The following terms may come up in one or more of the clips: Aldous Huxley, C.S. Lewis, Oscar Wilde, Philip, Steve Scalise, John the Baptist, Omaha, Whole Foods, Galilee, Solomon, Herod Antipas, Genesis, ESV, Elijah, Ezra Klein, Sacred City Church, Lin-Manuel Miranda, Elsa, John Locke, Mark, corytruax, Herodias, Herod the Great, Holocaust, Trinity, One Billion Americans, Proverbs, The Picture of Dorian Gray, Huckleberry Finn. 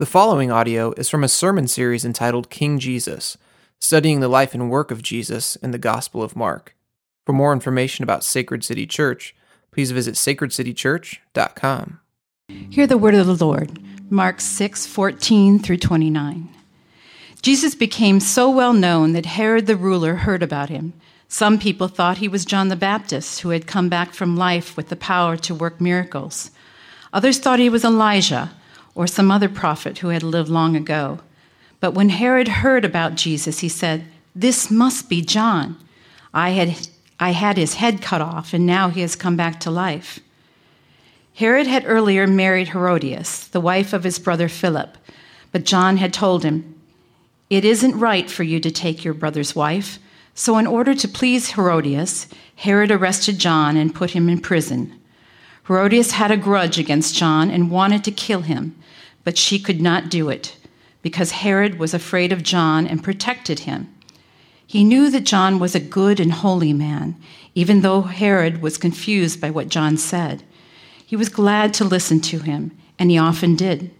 The following audio is from a sermon series entitled King Jesus, studying the life and work of Jesus in the Gospel of Mark. For more information about Sacred City Church, please visit sacredcitychurch.com. Hear the word of the Lord, Mark 6:14 through 29. Jesus became so well known that Herod the ruler heard about him. Some people thought he was John the Baptist, who had come back from life with the power to work miracles. Others thought he was Elijah, or some other prophet who had lived long ago. But when Herod heard about Jesus, he said, "This must be John. I had his head cut off, and now he has come back to life." Herod had earlier married Herodias, the wife of his brother Philip. But John had told him, "It isn't right for you to take your brother's wife." So in order to please Herodias, Herod arrested John and put him in prison. Herodias had a grudge against John and wanted to kill him, but she could not do it because Herod was afraid of John and protected him. He knew that John was a good and holy man, even though Herod was confused by what John said. He was glad to listen to him, and he often did.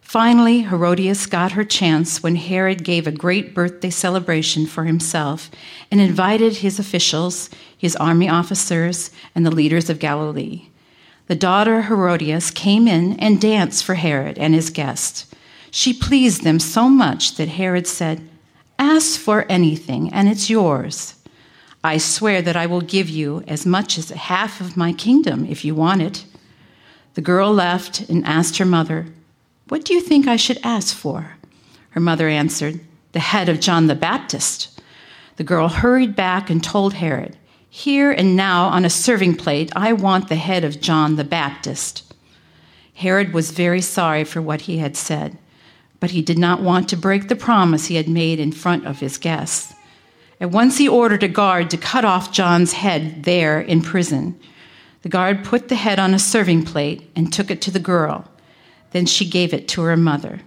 Finally, Herodias got her chance when Herod gave a great birthday celebration for himself and invited his officials, his army officers, and the leaders of Galilee. The daughter Herodias came in and danced for Herod and his guests. She pleased them so much that Herod said, "Ask for anything, and it's yours. I swear that I will give you as much as half of my kingdom if you want it." The girl left and asked her mother, "What do you think I should ask for?" Her mother answered, "The head of John the Baptist." The girl hurried back and told Herod, "Here and now on a serving plate, I want the head of John the Baptist." Herod was very sorry for what he had said, but he did not want to break the promise he had made in front of his guests. At once he ordered a guard to cut off John's head there in prison. The guard put the head on a serving plate and took it to the girl. Then she gave it to her mother.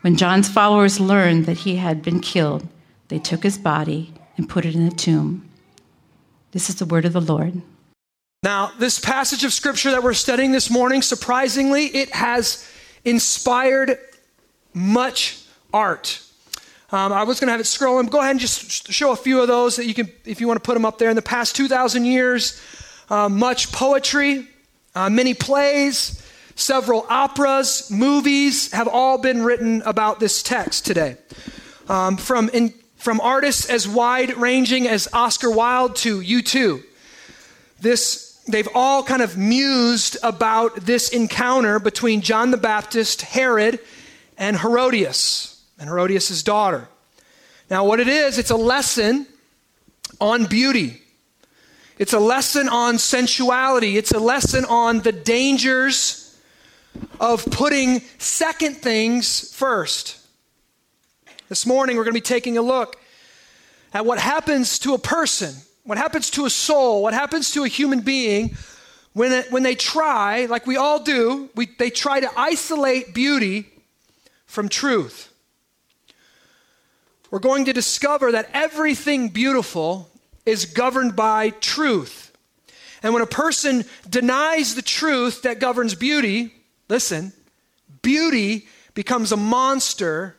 When John's followers learned that he had been killed, they took his body and put it in a tomb. This is the word of the Lord. Now, this passage of scripture that we're studying this morning, surprisingly, it has inspired much art. I was going to have it scrolling. Go ahead and just show a few of those that you can, if you want to put them up there. In the past 2,000 years, much poetry, many plays, several operas, movies have all been written about this text today. From artists as wide-ranging as Oscar Wilde to U2, they've all kind of mused about this encounter between John the Baptist, Herod, and Herodias, and Herodias' daughter. Now what it is, it's a lesson on beauty. It's a lesson on sensuality. It's a lesson on the dangers of putting second things first. This morning, we're going to be taking a look at what happens to a person, what happens to a soul, what happens to a human being when they try, like we all do, they try to isolate beauty from truth. We're going to discover that everything beautiful is governed by truth. And when a person denies the truth that governs beauty, listen, beauty becomes a monster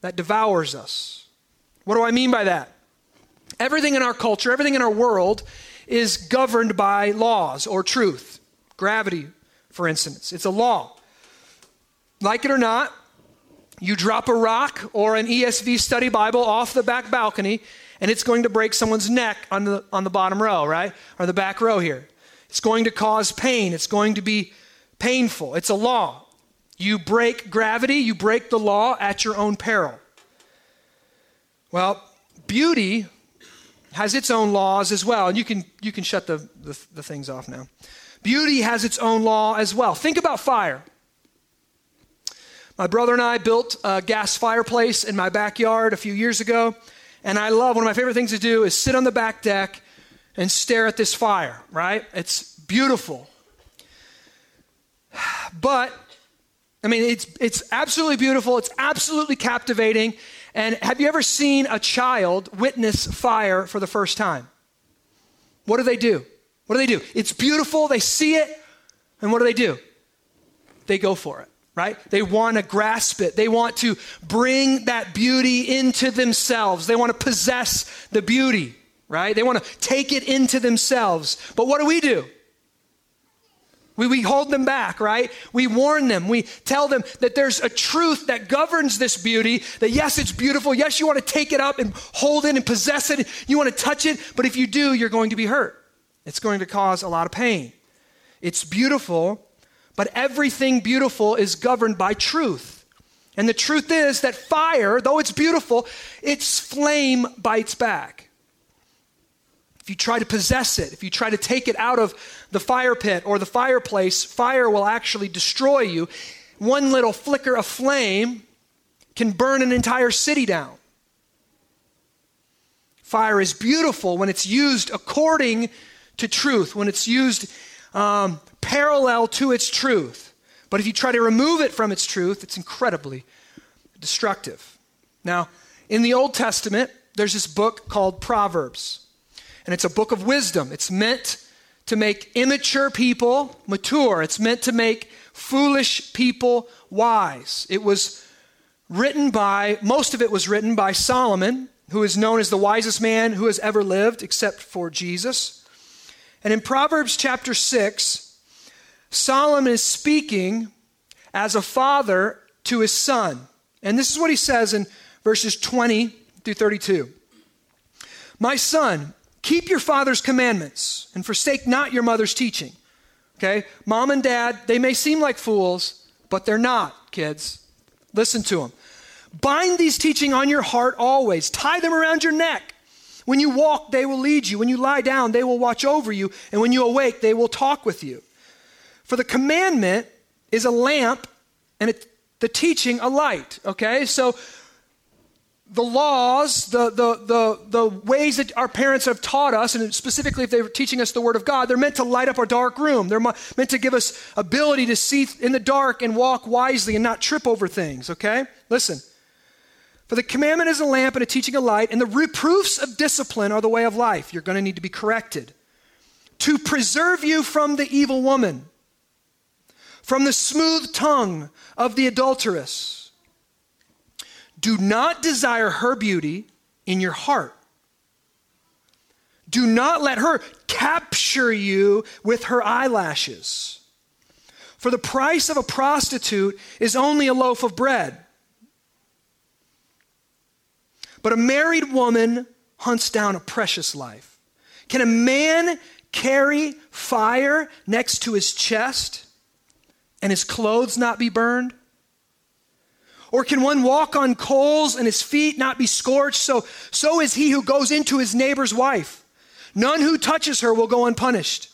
that devours us. What do I mean by that? Everything in our culture, everything in our world is governed by laws or truth. Gravity, for instance, it's a law. Like it or not, you drop a rock or an ESV study Bible off the back balcony, and it's going to break someone's neck on the bottom row, right? Or the back row here. It's going to cause pain. It's going to be painful. It's a law. You break gravity, you break the law at your own peril. Well, beauty has its own laws as well. And you can shut the things off now. Beauty has its own law as well. Think about fire. My brother and I built a gas fireplace in my backyard a few years ago. And I love, one of my favorite things to do is sit on the back deck and stare at this fire, right? It's beautiful. But, I mean, it's absolutely beautiful. It's absolutely captivating. And have you ever seen a child witness fire for the first time? What do they do? What do they do? It's beautiful. They see it. And what do? They go for it. right? They want to grasp it. They want to bring that beauty into themselves. They want to possess the beauty, right? They want to take it into themselves. But what do? We hold them back, right? We warn them. We tell them that there's a truth that governs this beauty, that yes, it's beautiful. Yes, you want to take it up and hold it and possess it. You want to touch it. But if you do, you're going to be hurt. It's going to cause a lot of pain. It's beautiful, but everything beautiful is governed by truth. And the truth is that fire, though it's beautiful, its flame bites back. If you try to possess it, if you try to take it out of the fire pit or the fireplace, fire will actually destroy you. One little flicker of flame can burn an entire city down. Fire is beautiful when it's used according to truth, when it's used parallel to its truth. But if you try to remove it from its truth, it's incredibly destructive. Now, in the Old Testament, there's this book called Proverbs. And it's a book of wisdom. It's meant to make immature people mature. It's meant to make foolish people wise. It was written by, most of it was written by Solomon, who is known as the wisest man who has ever lived, except for Jesus. And in Proverbs chapter 6, Solomon is speaking as a father to his son. And this is what he says in verses 20 through 32. My son, keep your father's commandments and forsake not your mother's teaching. Okay? Mom and dad, they may seem like fools, but they're not, kids. Listen to them. Bind these teaching on your heart always. Tie them around your neck. When you walk, they will lead you. When you lie down, they will watch over you. And when you awake, they will talk with you. For the commandment is a lamp and the teaching a light. Okay? So the laws, the ways that our parents have taught us, and specifically if they were teaching us the Word of God, they're meant to light up our dark room. They're meant to give us ability to see in the dark and walk wisely and not trip over things, okay? Listen. For the commandment is a lamp and a teaching a light, and the reproofs of discipline are the way of life. You're going to need to be corrected. To preserve you from the evil woman, from the smooth tongue of the adulteress. Do not desire her beauty in your heart. Do not let her capture you with her eyelashes. For the price of a prostitute is only a loaf of bread. But a married woman hunts down a precious life. Can a man carry fire next to his chest and his clothes not be burned? Or can one walk on coals and his feet not be scorched? So is he who goes into his neighbor's wife. None who touches her will go unpunished.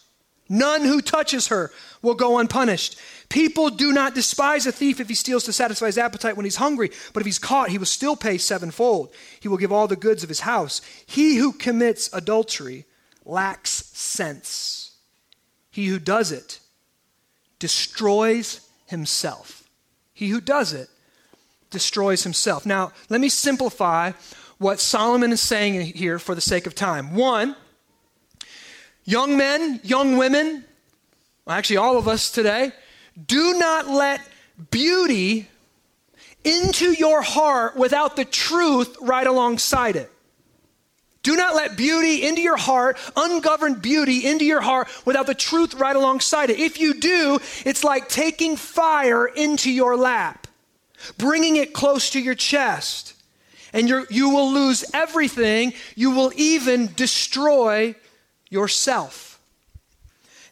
None who touches her will go unpunished. People do not despise a thief if he steals to satisfy his appetite when he's hungry. But if he's caught, he will still pay sevenfold. He will give all the goods of his house. He who commits adultery lacks sense. He who does it destroys himself. He who does it destroys himself. Now, let me simplify what Solomon is saying here for the sake of time. One, young men, young women, actually all of us today, do not let beauty into your heart without the truth right alongside it. Do not let beauty into your heart, ungoverned beauty into your heart without the truth right alongside it. If you do, it's like taking fire into your lap, bringing it close to your chest, and you will lose everything. You will even destroy yourself.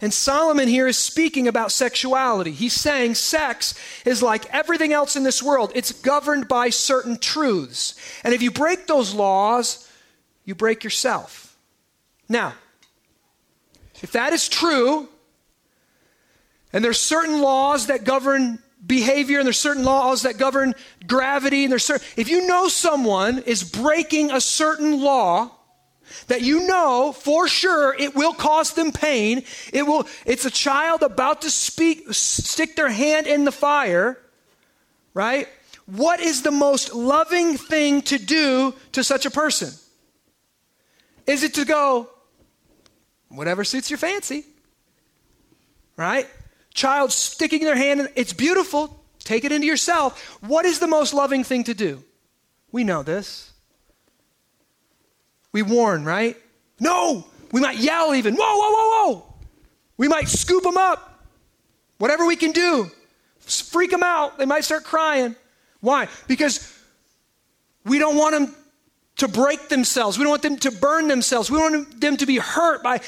And Solomon here is speaking about sexuality. He's saying sex is like everything else in this world. It's governed by certain truths. And if you break those laws, you break yourself. Now, if that is true, and there's certain laws that govern behavior, and there's certain laws that govern gravity, and if you know someone is breaking a certain law that you know for sure it will cause them pain, it's a child about to stick their hand in the fire, right? What is the most loving thing to do to such a person? Is it to go, whatever suits your fancy, right? Child sticking their hand in, it's beautiful. Take it into yourself. What is the most loving thing to do? We know this. We warn, right? No! We might yell even. Whoa, whoa, whoa, whoa! We might scoop them up. Whatever we can do. Freak them out. They might start crying. Why? Because we don't want them to break themselves. We don't want them to burn themselves. We don't want them to be hurt by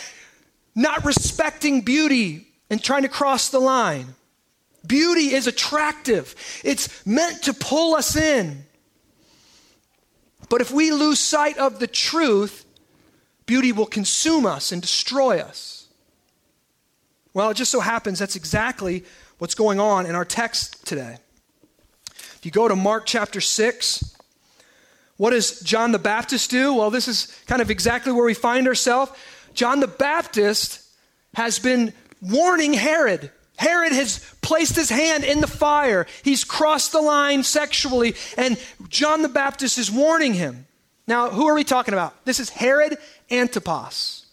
not respecting beauty and trying to cross the line. Beauty is attractive. It's meant to pull us in. But if we lose sight of the truth, beauty will consume us and destroy us. Well, it just so happens that's exactly what's going on in our text today. If you go to Mark chapter 6, what does John the Baptist do? Well, this is kind of exactly where we find ourselves. John the Baptist has been warning Herod. Herod has placed his hand in the fire. He's crossed the line sexually, and John the Baptist is warning him. Now, who are we talking about? This is Herod Antipas,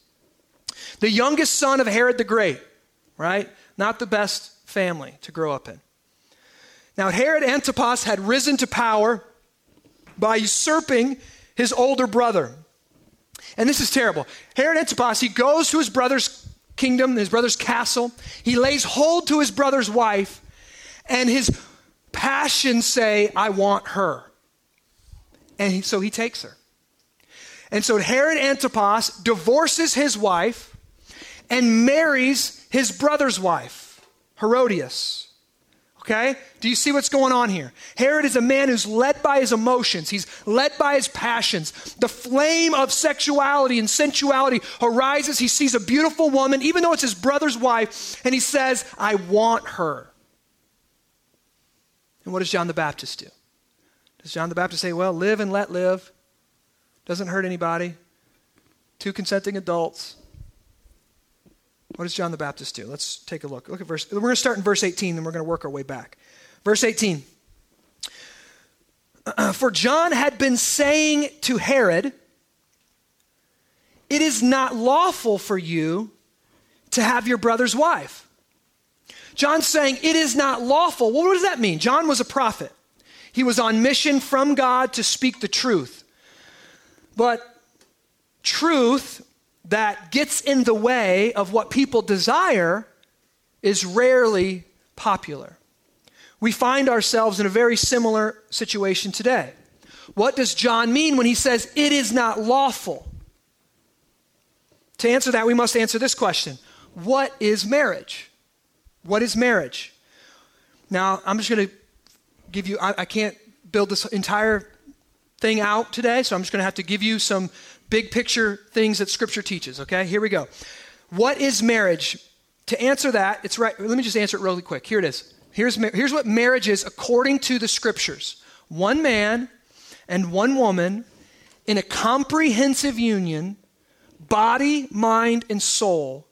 the youngest son of Herod the Great, right? Not the best family to grow up in. Now, Herod Antipas had risen to power by usurping his older brother. And this is terrible. Herod Antipas, he goes to his brother's kingdom, his brother's castle. He lays hold to his brother's wife, and his passions say, I want her. And so he takes her. And so Herod Antipas divorces his wife and marries his brother's wife, Herodias. Okay? Do you see what's going on here? Herod is a man who's led by his emotions. He's led by his passions. The flame of sexuality and sensuality arises. He sees a beautiful woman, even though it's his brother's wife, and he says, I want her. And what does John the Baptist do? Does John the Baptist say, well, live and let live. Doesn't hurt anybody. Two consenting adults. What does John the Baptist do? Let's take a look. Look at verse. We're going to start in verse 18, then we're going to work our way back. Verse 18. For John had been saying to Herod, it is not lawful for you to have your brother's wife. John's saying, it is not lawful. Well, what does that mean? John was a prophet. He was on mission from God to speak the truth. But truth that gets in the way of what people desire is rarely popular. We find ourselves in a very similar situation today. What does John mean when he says, it is not lawful? To answer that, we must answer this question. What is marriage? What is marriage? Now, I'm just going to give you, I can't build this entire thing out today, so I'm just going to have to give you some big picture things that Scripture teaches, okay? Here we go. What is marriage? To answer that, it's right. Let me just answer it really quick. Here it is. Here's what marriage is according to the Scriptures. One man and one woman in a comprehensive union, body, mind, and soul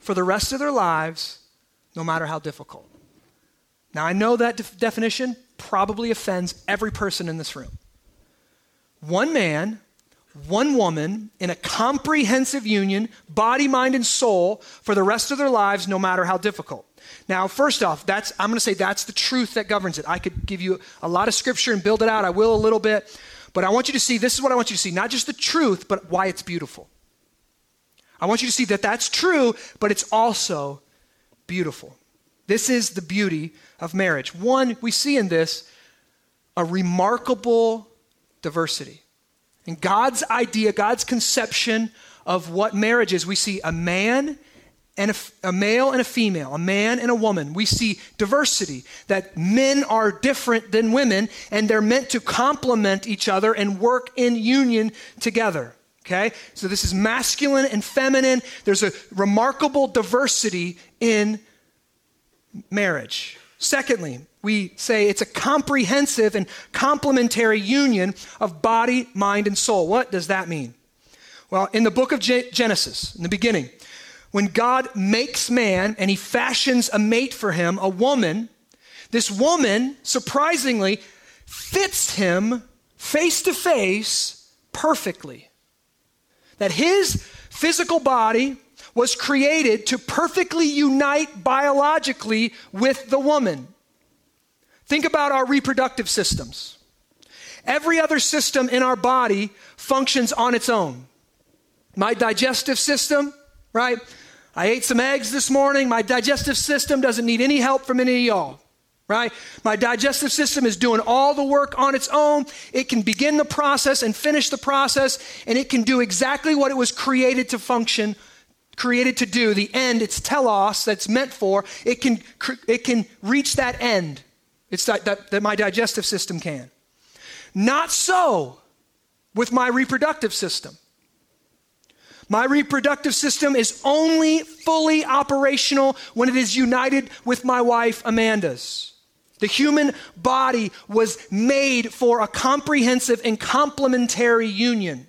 for the rest of their lives, no matter how difficult. Now, I know that definition probably offends every person in this room. One man, one woman in a comprehensive union, body, mind, and soul for the rest of their lives, no matter how difficult. Now, first off, I'm going to say that's the truth that governs it. I could give you a lot of Scripture and build it out. I will a little bit. But I want you to see, this is what I want you to see, not just the truth, but why it's beautiful. I want you to see that that's true, but it's also beautiful. This is the beauty of marriage. One, we see in this a remarkable diversity. In God's idea, God's conception of what marriage is, we see a man and a male and a female, a man and a woman. We see diversity, that men are different than women, and they're meant to complement each other and work in union together, okay? So this is masculine and feminine. There's a remarkable diversity in marriage. Secondly, we say it's a comprehensive and complementary union of body, mind, and soul. What does that mean? Well, in the book of Genesis, in the beginning, when God makes man and he fashions a mate for him, a woman, this woman, surprisingly, fits him face to face perfectly. That his physical body was created to perfectly unite biologically with the woman. Think about our reproductive systems. Every other system in our body functions on its own. My digestive system, right? I ate some eggs this morning. My digestive system doesn't need any help from any of y'all, right? My digestive system is doing all the work on its own. It can begin the process and finish the process, and it can do exactly what it was created to function, created to do. The end, it's telos, that's meant for, it can reach that end. It's that my digestive system can. Not so with my reproductive system. My reproductive system is only fully operational when it is united with my wife, Amanda's. The human body was made for a comprehensive and complementary union.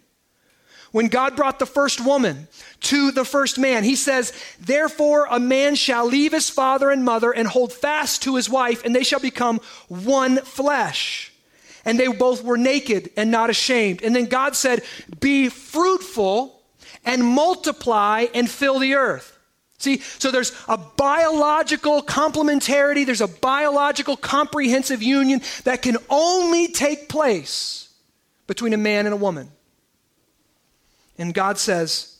When God brought the first woman to the first man, he says, "Therefore a man shall leave his father and mother and hold fast to his wife, and they shall become one flesh. And they both were naked and not ashamed." And then God said, "Be fruitful and multiply and fill the earth." See, so there's a biological complementarity, there's a biological comprehensive union that can only take place between a man and a woman. And God says,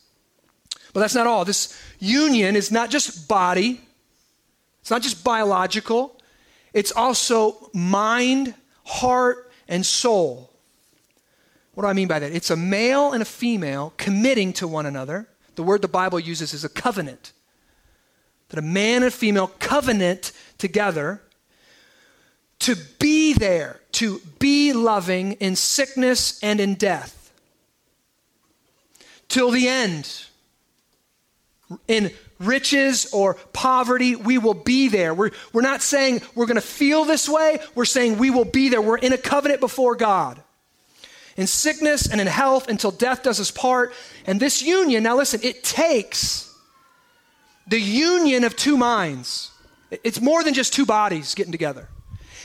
but that's not all. This union is not just body, it's not just biological, it's also mind, heart, and soul. What do I mean by that? It's a male and a female committing to one another. The word the Bible uses is a covenant. That a man and a female covenant together to be there, to be loving in sickness and in death. Till the end. In riches or poverty, we will be there. We're not saying we're going to feel this way. We're saying we will be there. We're in a covenant before God. In sickness and in health until death does us part. And this union, now listen, it takes the union of two minds. It's more than just two bodies getting together.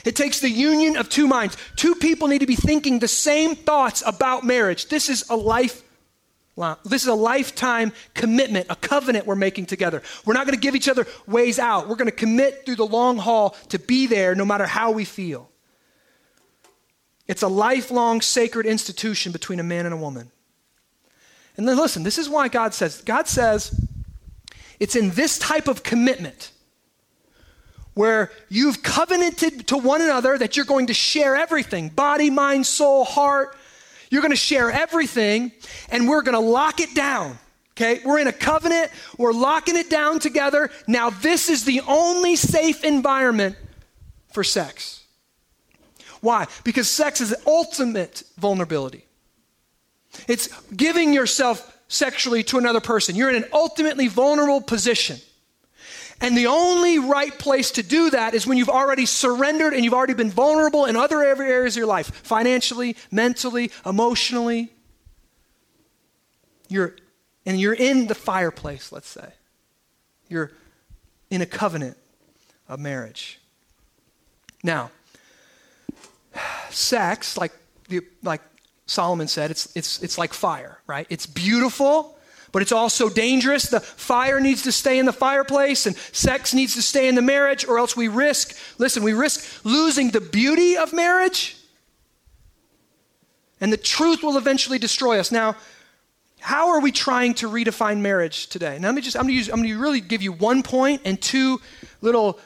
It takes the union of two minds. Two people need to be thinking the same thoughts about marriage. This is a lifetime commitment, a covenant we're making together. We're not going to give each other ways out. We're going to commit through the long haul to be there no matter how we feel. It's a lifelong sacred institution between a man and a woman. And then listen, this is why God says it's in this type of commitment where you've covenanted to one another that you're going to share everything, body, mind, soul, heart. You're going to share everything, and we're going to lock it down. Okay, we're in a covenant. We're locking it down together. Now this is the only safe environment for sex. Why? Because sex is the ultimate vulnerability. It's giving yourself sexually to another person. You're in an ultimately vulnerable position. And the only right place to do that is when you've already surrendered and you've already been vulnerable in other areas of your life, financially, mentally, emotionally. You're in the fireplace, let's say. You're in a covenant of marriage. Now, sex, like Solomon said, it's like fire, right? It's beautiful, but it's also dangerous. The fire needs to stay in the fireplace, and sex needs to stay in the marriage, or else we risk losing the beauty of marriage, and the truth will eventually destroy us. Now, how are we trying to redefine marriage today? Now, I'm going to really give you one point and two little.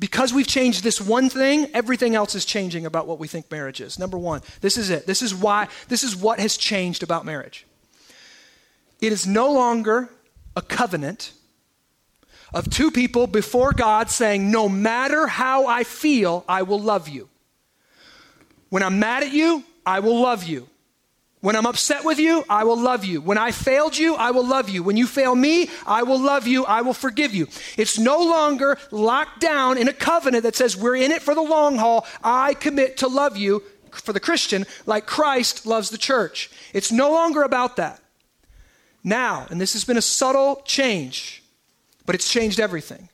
Because we've changed this one thing, everything else is changing about what we think marriage is. Number one, this is it. This is what has changed about marriage. It is no longer a covenant of two people before God saying, no matter how I feel, I will love you. When I'm mad at you, I will love you. When I'm upset with you, I will love you. When I failed you, I will love you. When you fail me, I will love you. I will forgive you. It's no longer locked down in a covenant that says we're in it for the long haul. I commit to love you, for the Christian, like Christ loves the church. It's no longer about that. Now, and this has been a subtle change, but it's changed everything.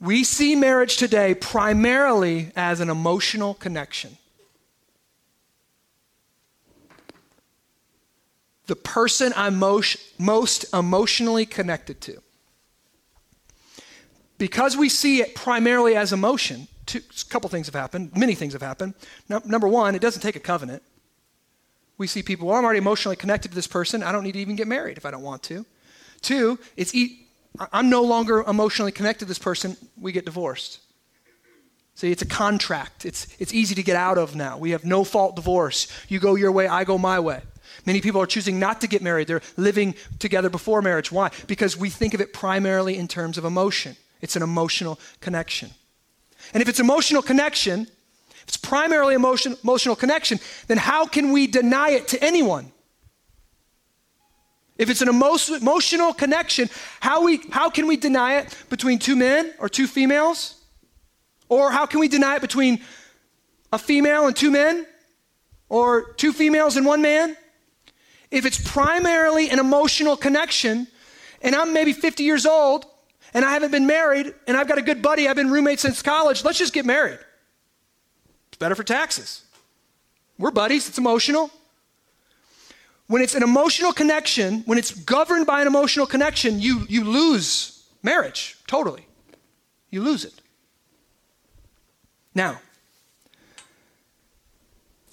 We see marriage today primarily as an emotional connection. The person I'm most emotionally connected to. because we see it primarily as emotion, a couple things have happened. Many things have happened. Number one, it doesn't take a covenant. We see people, well, I'm already emotionally connected to this person. I don't need to even get married if I don't want to. Two, it's I'm no longer emotionally connected to this person. We get divorced. See, it's a contract. It's easy to get out of now. We have no-fault divorce. You go your way, I go my way. Many people are choosing not to get married. They're living together before marriage. Why? Because we think of it primarily in terms of emotion. It's an emotional connection. And if it's emotional connection, if it's primarily emotional connection, then how can we deny it to anyone? If it's an emotional connection, how can we deny it between two men or two females? Or how can we deny it between a female and two men? Or two females and one man? If it's primarily an emotional connection, and I'm maybe 50 years old, and I haven't been married, and I've got a good buddy, I've been roommates since college, let's just get married. It's better for taxes. We're buddies, it's emotional. When it's an emotional connection, when it's governed by an emotional connection, you lose marriage, totally. You lose it. Now,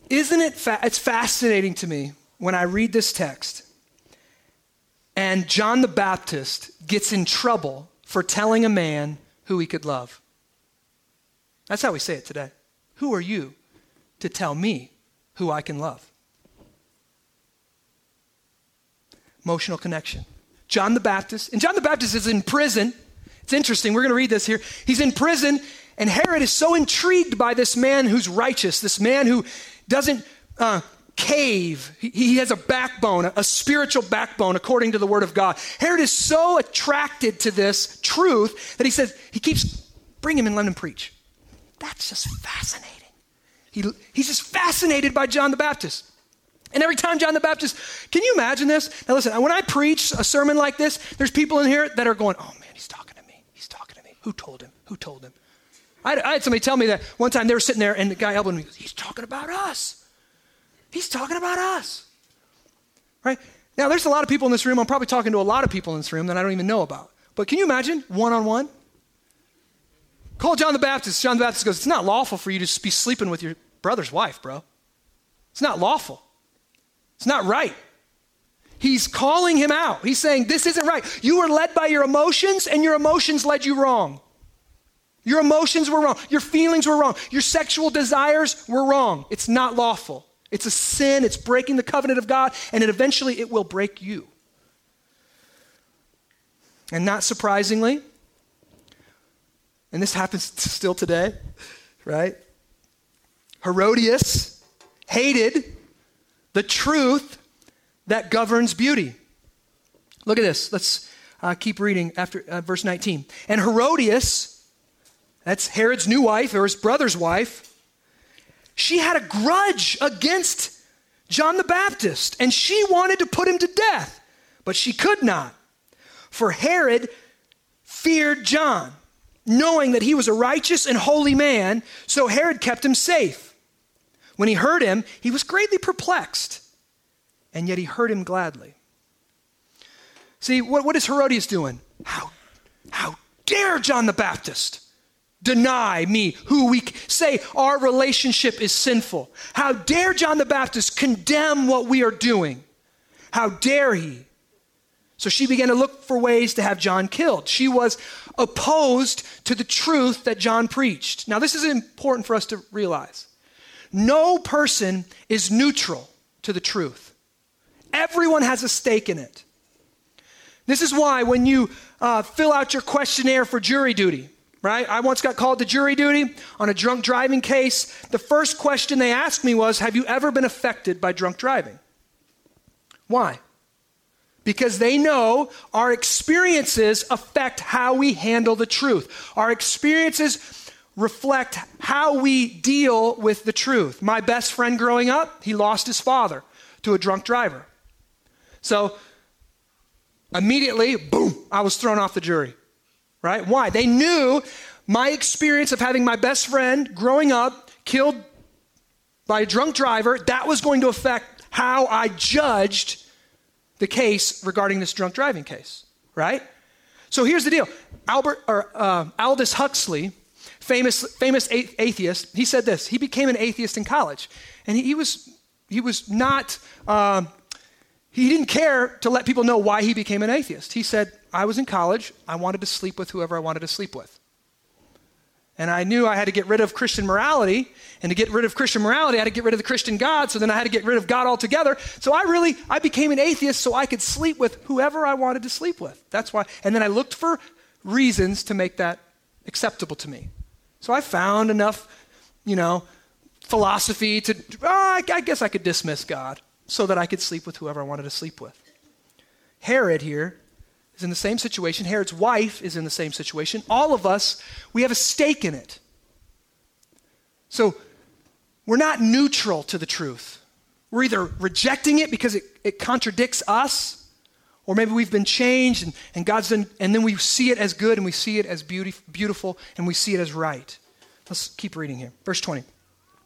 isn't it it's fascinating to me when I read this text and John the Baptist gets in trouble for telling a man who he could love. That's how we say it today. Who are you to tell me who I can love? Emotional connection. John the Baptist, and John the Baptist is in prison. It's interesting, we're going to read this here. He's in prison, and Herod is so intrigued by this man who's righteous, this man who doesn't cave. He has a backbone, a spiritual backbone, according to the word of God. Herod is so attracted to this truth that he says, he keeps, bring him and let him preach. That's just fascinating. He's just fascinated by John the Baptist. And every time John the Baptist, can you imagine this? Now listen, when I preach a sermon like this, there's people in here that are going, oh man, he's talking to me. Who told him? I had somebody tell me that one time. They were sitting there and the guy elbowed me, he's talking about us. He's talking about us, right? Now, there's a lot of people in this room. I'm probably talking to a lot of people in this room that I don't even know about. But can you imagine one-on-one? Call John the Baptist. John the Baptist goes, it's not lawful for you to be sleeping with your brother's wife, bro. It's not lawful. It's not right. He's calling him out. He's saying, this isn't right. You were led by your emotions, and your emotions led you wrong. Your emotions were wrong. Your feelings were wrong. Your sexual desires were wrong. It's not lawful. It's a sin, it's breaking the covenant of God, and eventually it will break you. And not surprisingly, and this happens still today, right? Herodias hated the truth that governs beauty. Look at this. Let's keep reading after verse 19. And Herodias, that's Herod's new wife or his brother's wife, she had a grudge against John the Baptist, and she wanted to put him to death, but she could not. For Herod feared John, knowing that he was a righteous and holy man, so Herod kept him safe. When he heard him, he was greatly perplexed, and yet he heard him gladly. See, what is Herodias doing? How dare John the Baptist deny me, who we say our relationship is sinful. How dare John the Baptist condemn what we are doing? How dare he? So she began to look for ways to have John killed. She was opposed to the truth that John preached. Now, this is important for us to realize. No person is neutral to the truth. Everyone has a stake in it. This is why when you fill out your questionnaire for jury duty, right? I once got called to jury duty on a drunk driving case. The first question they asked me was, have you ever been affected by drunk driving? Why? Because they know our experiences affect how we handle the truth. Our experiences reflect how we deal with the truth. My best friend growing up, he lost his father to a drunk driver. So immediately, boom, I was thrown off the jury. Right? Why? They knew my experience of having my best friend growing up killed by a drunk driver, that was going to affect how I judged the case regarding this drunk driving case, right? So here's the deal. Aldous Huxley, famous atheist, he said this. He became an atheist in college, and he didn't care to let people know why he became an atheist. He said, I was in college. I wanted to sleep with whoever I wanted to sleep with. And I knew I had to get rid of Christian morality. And to get rid of Christian morality, I had to get rid of the Christian God. So then I had to get rid of God altogether. So I became an atheist so I could sleep with whoever I wanted to sleep with. That's why. And then I looked for reasons to make that acceptable to me. So I found enough, philosophy to, I guess I could dismiss God, so that I could sleep with whoever I wanted to sleep with. Herod here is in the same situation. Herod's wife is in the same situation. All of us, we have a stake in it. So we're not neutral to the truth. We're either rejecting it because it contradicts us, or maybe we've been changed and God's done, and then we see it as good and we see it as beautiful and we see it as right. Let's keep reading here. Verse 20.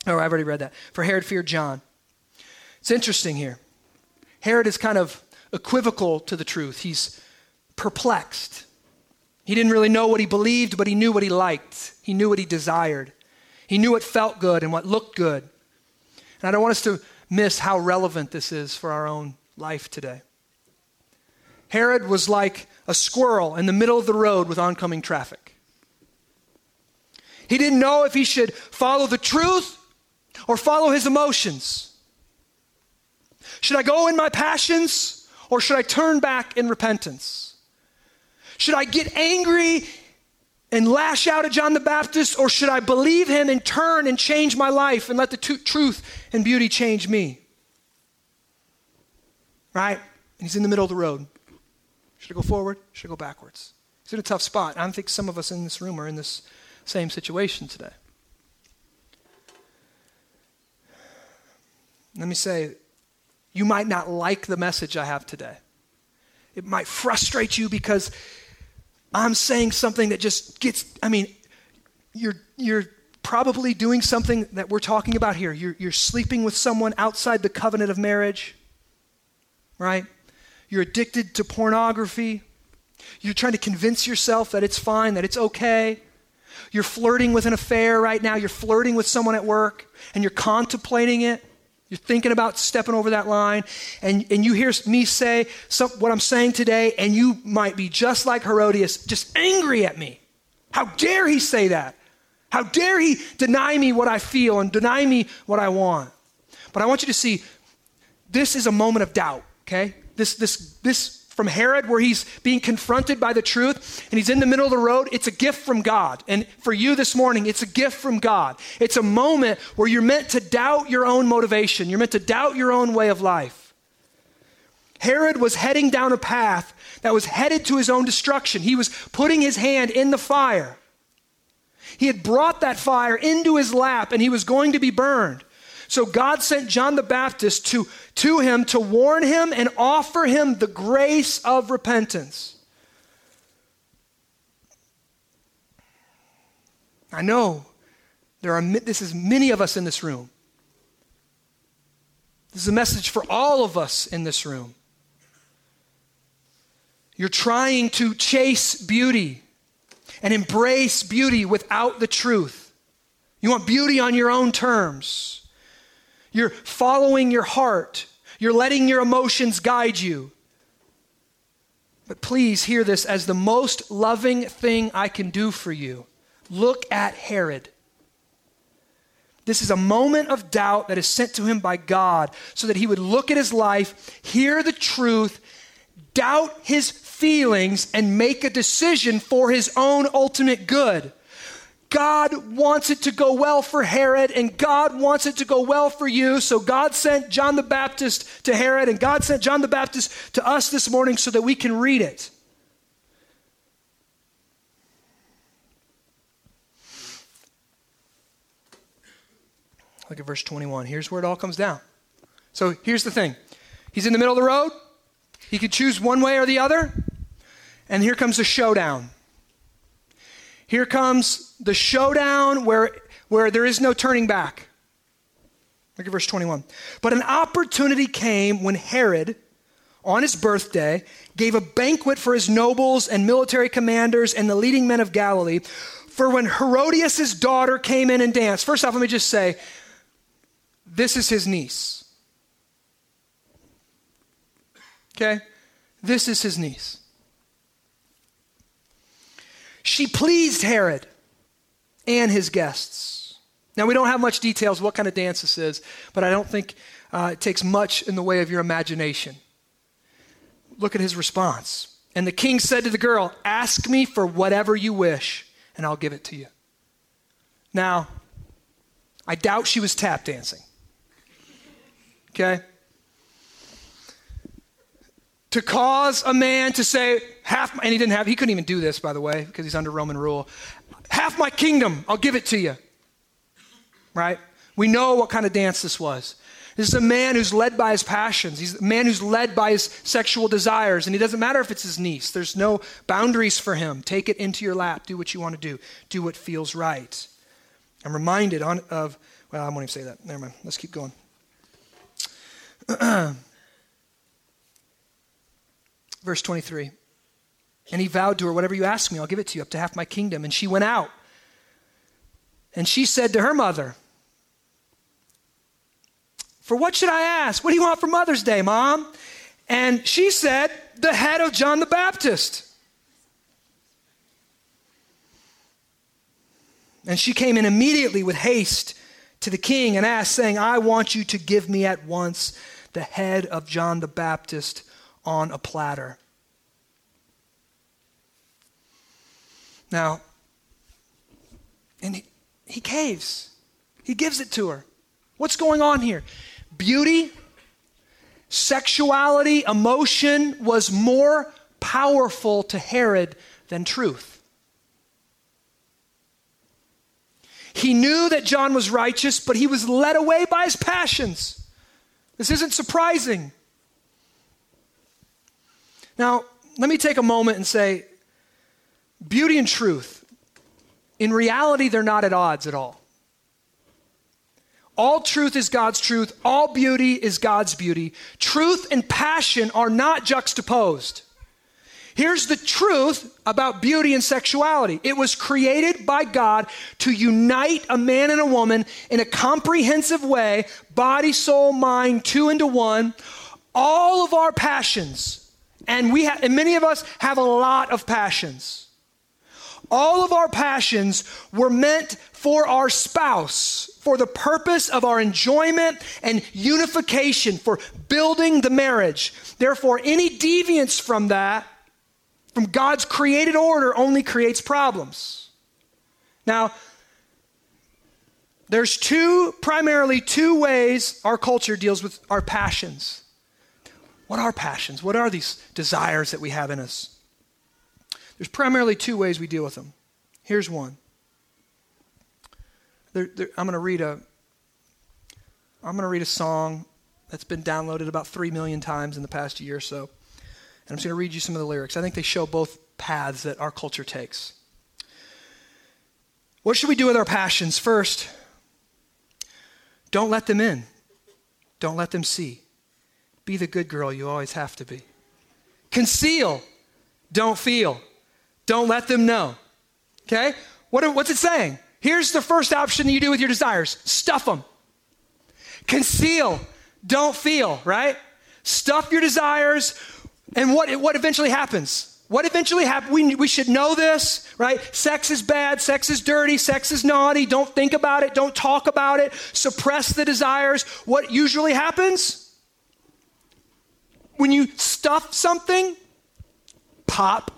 Oh, I've already read that. For Herod feared John. It's interesting here. Herod is kind of equivocal to the truth. He's perplexed. He didn't really know what he believed, but he knew what he liked. He knew what he desired. He knew what felt good and what looked good. And I don't want us to miss how relevant this is for our own life today. Herod was like a squirrel in the middle of the road with oncoming traffic. He didn't know if he should follow the truth or follow his emotions. Should I go in my passions, or should I turn back in repentance? Should I get angry and lash out at John the Baptist, or should I believe him and turn and change my life and let the truth and beauty change me? Right? And he's in the middle of the road. Should I go forward? Should I go backwards? He's in a tough spot. I think some of us in this room are in this same situation today. Let me say, you might not like the message I have today. It might frustrate you because I'm saying something that just gets, you're probably doing something that we're talking about here. You're sleeping with someone outside the covenant of marriage, right? You're addicted to pornography. You're trying to convince yourself that it's fine, that it's okay. You're flirting with an affair right now. You're flirting with someone at work, and you're contemplating it. You're thinking about stepping over that line, and you hear me say what I'm saying today, and you might be just like Herodias, just angry at me. How dare he say that? How dare he deny me what I feel and deny me what I want? But I want you to see, this is a moment of doubt, okay? This from Herod, where he's being confronted by the truth and he's in the middle of the road, it's a gift from God. And for you this morning, it's a gift from God. It's a moment where you're meant to doubt your own motivation. You're meant to doubt your own way of life. Herod was heading down a path that was headed to his own destruction. He was putting his hand in the fire. He had brought that fire into his lap and he was going to be burned. So God sent John the Baptist to him to warn him and offer him the grace of repentance. I know this is many of us in this room. This is a message for all of us in this room. You're trying to chase beauty and embrace beauty without the truth. You want beauty on your own terms. You're following your heart. You're letting your emotions guide you. But please hear this as the most loving thing I can do for you. Look at Herod. This is a moment of doubt that is sent to him by God so that he would look at his life, hear the truth, doubt his feelings, and make a decision for his own ultimate good. God wants it to go well for Herod, and God wants it to go well for you. So God sent John the Baptist to Herod, and God sent John the Baptist to us this morning so that we can read it. Look at verse 21. Here's where it all comes down. So here's the thing. He's in the middle of the road. He could choose one way or the other. And here comes the showdown. Here comes the showdown where there is no turning back. Look at verse 21. But an opportunity came when Herod, on his birthday, gave a banquet for his nobles and military commanders and the leading men of Galilee. For when Herodias' daughter came in and danced, first off, let me just say, this is his niece. Okay? This is his niece. She pleased Herod and his guests. Now, we don't have much details what kind of dance this is, but I don't think it takes much in the way of your imagination. Look at his response. And the king said to the girl, "Ask me for whatever you wish, and I'll give it to you." Now, I doubt she was tap dancing. Okay? To cause a man to say, and he couldn't even do this, by the way, because he's under Roman rule. "Half my kingdom, I'll give it to you." Right? We know what kind of dance this was. This is a man who's led by his passions. He's a man who's led by his sexual desires. And it doesn't matter if it's his niece. There's no boundaries for him. Take it into your lap. Do what you want to do. Do what feels right. I'm reminded of, well, I won't even say that. Never mind. Let's keep going. Verse 23. And he vowed to her, "Whatever you ask me, I'll give it to you, up to half my kingdom." And she went out. And she said to her mother, "For what should I ask? What do you want for Mother's Day, Mom?" And she said, "The head of John the Baptist." And she came in immediately with haste to the king and asked, saying, "I want you to give me at once the head of John the Baptist on a platter." Now, and he caves. He gives it to her. What's going on here? Beauty, sexuality, emotion was more powerful to Herod than truth. He knew that John was righteous, but he was led away by his passions. This isn't surprising. Now, let me take a moment and say, beauty and truth, in reality, they're not at odds at all. All truth is God's truth. All beauty is God's beauty. Truth and passion are not juxtaposed. Here's the truth about beauty and sexuality. It was created by God to unite a man and a woman in a comprehensive way, body, soul, mind, two into one, all of our passions. And and many of us have a lot of passions. All of our passions were meant for our spouse, for the purpose of our enjoyment and unification, for building the marriage. Therefore, any deviance from that, from God's created order, only creates problems. Now, there's primarily two ways our culture deals with our passions. What are passions? What are these desires that we have in us? There's primarily two ways we deal with them. Here's one. I'm going to read a song that's been downloaded about 3 million times in the past year or so, and I'm just going to read you some of the lyrics. I think they show both paths that our culture takes. What should we do with our passions? First, don't let them in. Don't let them see. Be the good girl you always have to be. Conceal. Don't feel. Don't let them know. Okay? What's it saying? Here's the first option that you do with your desires. Stuff them. Conceal. Don't feel, right? Stuff your desires. And what eventually happens? What eventually happens? We should know this, right? Sex is bad. Sex is dirty. Sex is naughty. Don't think about it. Don't talk about it. Suppress the desires. What usually happens? When you stuff something, pop,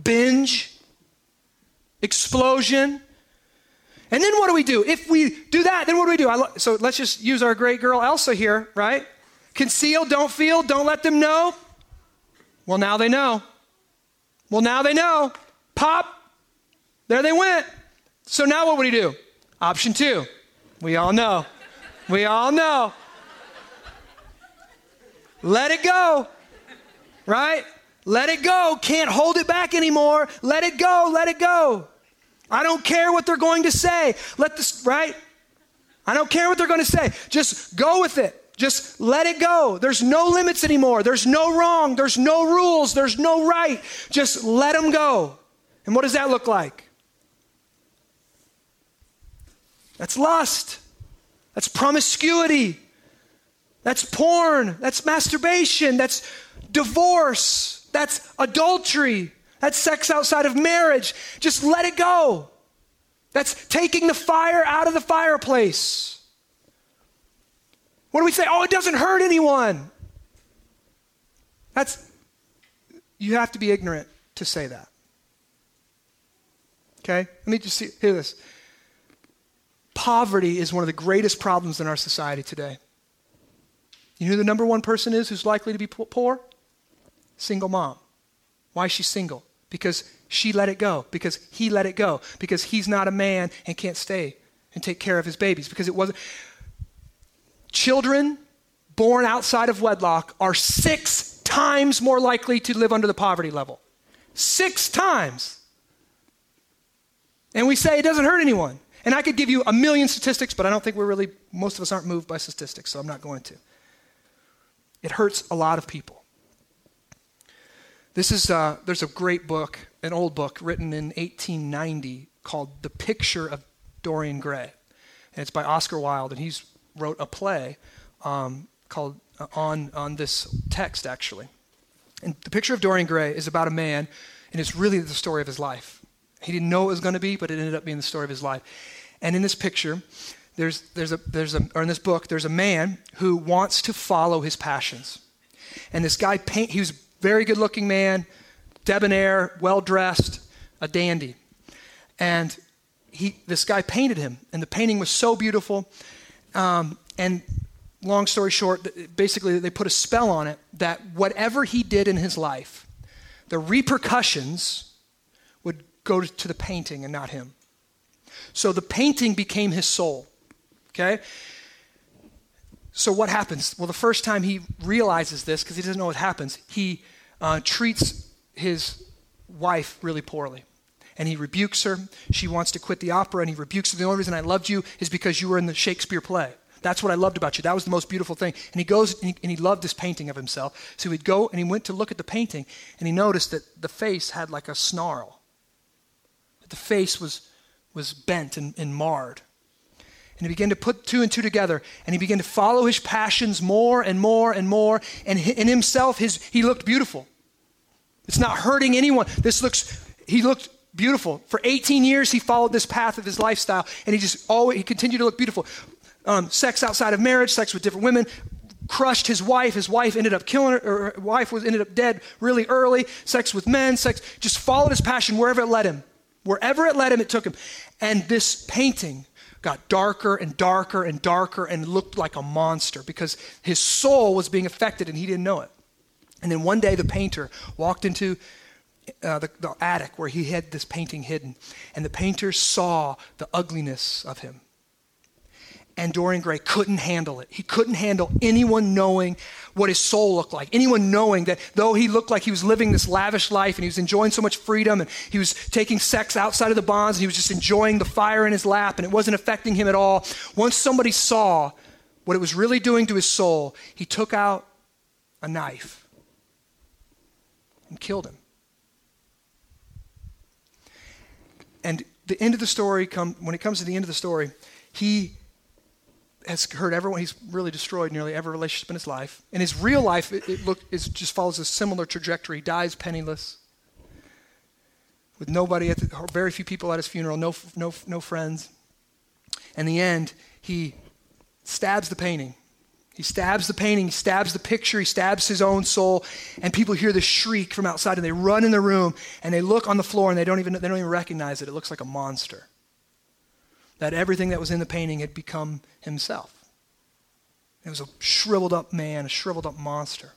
binge, explosion. And then what do we do? If we do that, then what do we do? So let's just use our great girl Elsa here, right? Conceal, don't feel, don't let them know. Well, now they know. Well, now they know. Pop. There they went. So now what would he do? Option two. We all know. We all know. Let it go, right? Let it go. Can't hold it back anymore. Let it go. Let it go. I don't care what they're going to say. Right? I don't care what they're going to say. Just go with it. Just let it go. There's no limits anymore. There's no wrong. There's no rules. There's no right. Just let them go. And what does that look like? That's lust. That's promiscuity. That's porn. That's masturbation. That's divorce. That's adultery. That's sex outside of marriage. Just let it go. That's taking the fire out of the fireplace. What do we say? Oh, it doesn't hurt anyone. You have to be ignorant to say that. Okay? Let me just hear this. Poverty is one of the greatest problems in our society today. You know who the number one person is who's likely to be poor? Single mom. Why is she single? Because she let it go. Because he let it go. Because he's not a man and can't stay and take care of his babies. Because it wasn't... Children born outside of wedlock are 6 times more likely to live under the poverty level. 6 times. And we say it doesn't hurt anyone. And I could give you 1 million statistics, but I don't think most of us aren't moved by statistics, so I'm not going to. It hurts a lot of people. This is, there's a great book, an old book written in 1890 called The Picture of Dorian Gray. And it's by Oscar Wilde, and he's wrote a play called on this text, actually. And The Picture of Dorian Gray is about a man, and it's really the story of his life. He didn't know it was going to be, but it ended up being the story of his life. And in this picture, or in this book, there's a man who wants to follow his passions. And this guy, he was a very good-looking man, debonair, well-dressed, a dandy. And this guy painted him, and the painting was so beautiful. And long story short, basically they put a spell on it that whatever he did in his life, the repercussions would go to the painting and not him. So the painting became his soul, okay? So what happens? Well, the first time he realizes this, because he doesn't know what happens, he treats his wife really poorly. And he rebukes her. She wants to quit the opera, and he rebukes her. The only reason I loved you is because you were in the Shakespeare play. That's what I loved about you. That was the most beautiful thing. And he goes, and he loved this painting of himself. So he'd go, and he went to look at the painting, and he noticed that the face had like a snarl. The face was bent and marred. And he began to put 2 and 2 together, and he began to follow his passions more and more and more. And in himself, he looked beautiful. It's not hurting anyone. He looked beautiful. For 18 years, he followed this path of his lifestyle, and he continued to look beautiful. Sex outside of marriage, sex with different women, crushed his wife. His wife ended up killing her, or her wife ended up dead really early. Sex with men, just followed his passion wherever it led him. Wherever it led him, it took him. And this painting got darker and darker and darker and looked like a monster because his soul was being affected and he didn't know it. And then one day the painter walked into the attic where he had this painting hidden. And the painter saw the ugliness of him. And Dorian Gray couldn't handle it. He couldn't handle anyone knowing what his soul looked like. Anyone knowing that though he looked like he was living this lavish life and he was enjoying so much freedom and he was taking sex outside of the bonds and he was just enjoying the fire in his lap and it wasn't affecting him at all. Once somebody saw what it was really doing to his soul, he took out a knife and killed him. And the end of the story, when it comes to the end of the story, he has hurt everyone. He's really destroyed nearly every relationship in his life. In his real life, it just follows a similar trajectory. He dies penniless, with nobody, very few people at his funeral, no friends. In the end, he stabs the painting. He stabs the painting, he stabs the picture, he stabs his own soul, and people hear the shriek from outside and they run in the room and they look on the floor and they don't even recognize it. It looks like a monster. That everything that was in the painting had become himself. It was a shriveled up man, a shriveled up monster.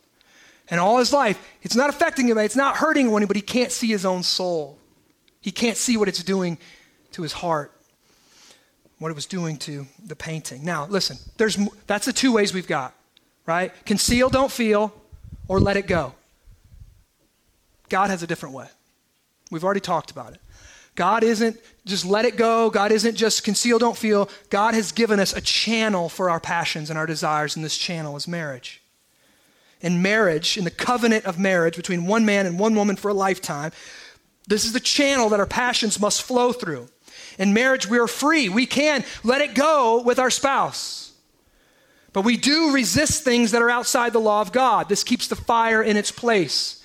And all his life, it's not affecting him, it's not hurting anyone, but he can't see his own soul. He can't see what it's doing to his heart. What it was doing to the painting. Now, listen, that's the two ways we've got, right? Conceal, don't feel, or let it go. God has a different way. We've already talked about it. God isn't just let it go. God isn't just conceal, don't feel. God has given us a channel for our passions and our desires, and this channel is marriage. In marriage, in the covenant of marriage between one man and one woman for a lifetime, this is the channel that our passions must flow through. In marriage, we are free. We can let it go with our spouse. But we do resist things that are outside the law of God. This keeps the fire in its place.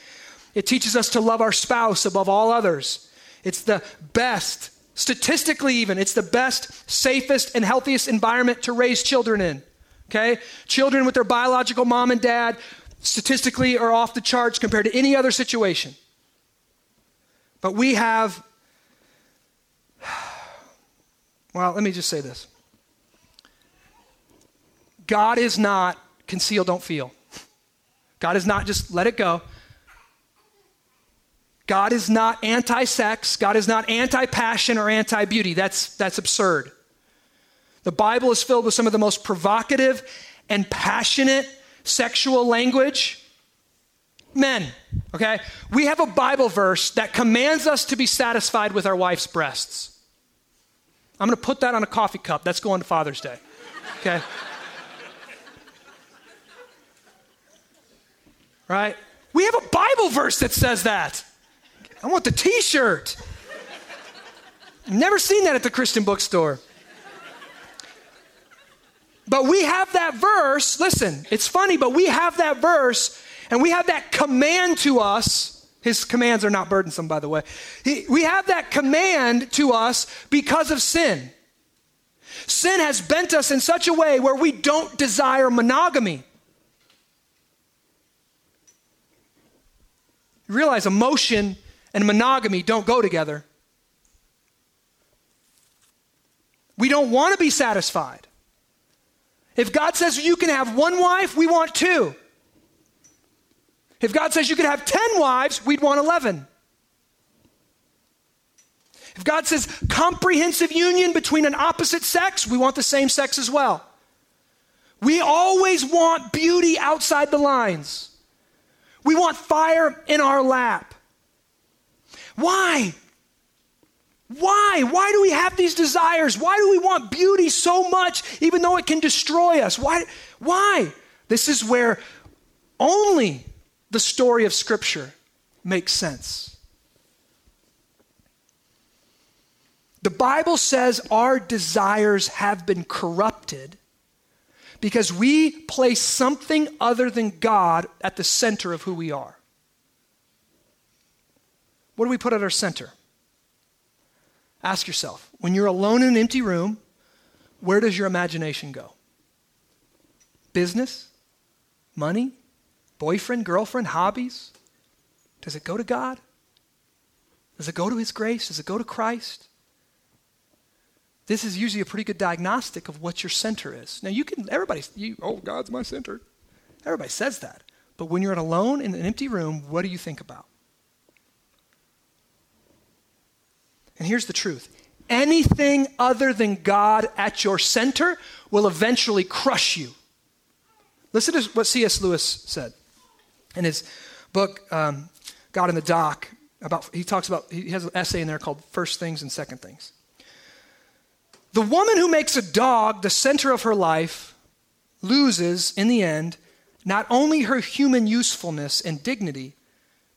It teaches us to love our spouse above all others. It's the best, statistically even, it's the best, safest, and healthiest environment to raise children in, okay? Children with their biological mom and dad statistically are off the charts compared to any other situation. But we have, well, let me just say this. God is not conceal, don't feel. God is not just let it go. God is not anti-sex. God is not anti-passion or anti-beauty. That's absurd. The Bible is filled with some of the most provocative and passionate sexual language. Men, okay? We have a Bible verse that commands us to be satisfied with our wife's breasts. I'm going to put that on a coffee cup. That's going to Father's Day, okay? Right? We have a Bible verse that says that. I want the t-shirt. I've never seen that at the Christian bookstore. But we have that verse. Listen, it's funny, but we have that verse and we have that command to us. His commands are not burdensome, by the way. We have that command to us because of sin. Sin has bent us in such a way where we don't desire monogamy. You realize emotion and monogamy don't go together. We don't want to be satisfied. If God says you can have one wife, we want two. If God says you can have 10 wives, we'd want 11. If God says comprehensive union between an opposite sex, we want the same sex as well. We always want beauty outside the lines. We want fire in our lap. Why? Why? Why do we have these desires? Why do we want beauty so much, even though it can destroy us? Why? This is where only the story of Scripture makes sense. The Bible says our desires have been corrupted because we place something other than God at the center of who we are. What do we put at our center? Ask yourself, when you're alone in an empty room, where does your imagination go? Business, money, boyfriend, girlfriend, hobbies? Does it go to God? Does it go to His grace? Does it go to Christ? This is usually a pretty good diagnostic of what your center is. Now God's my center. Everybody says that. But when you're alone in an empty room, what do you think about? And here's the truth. Anything other than God at your center will eventually crush you. Listen to what C.S. Lewis said in his book, God in the Dock. He has an essay in there called First Things and Second Things. The woman who makes a dog the center of her life loses, in the end, not only her human usefulness and dignity,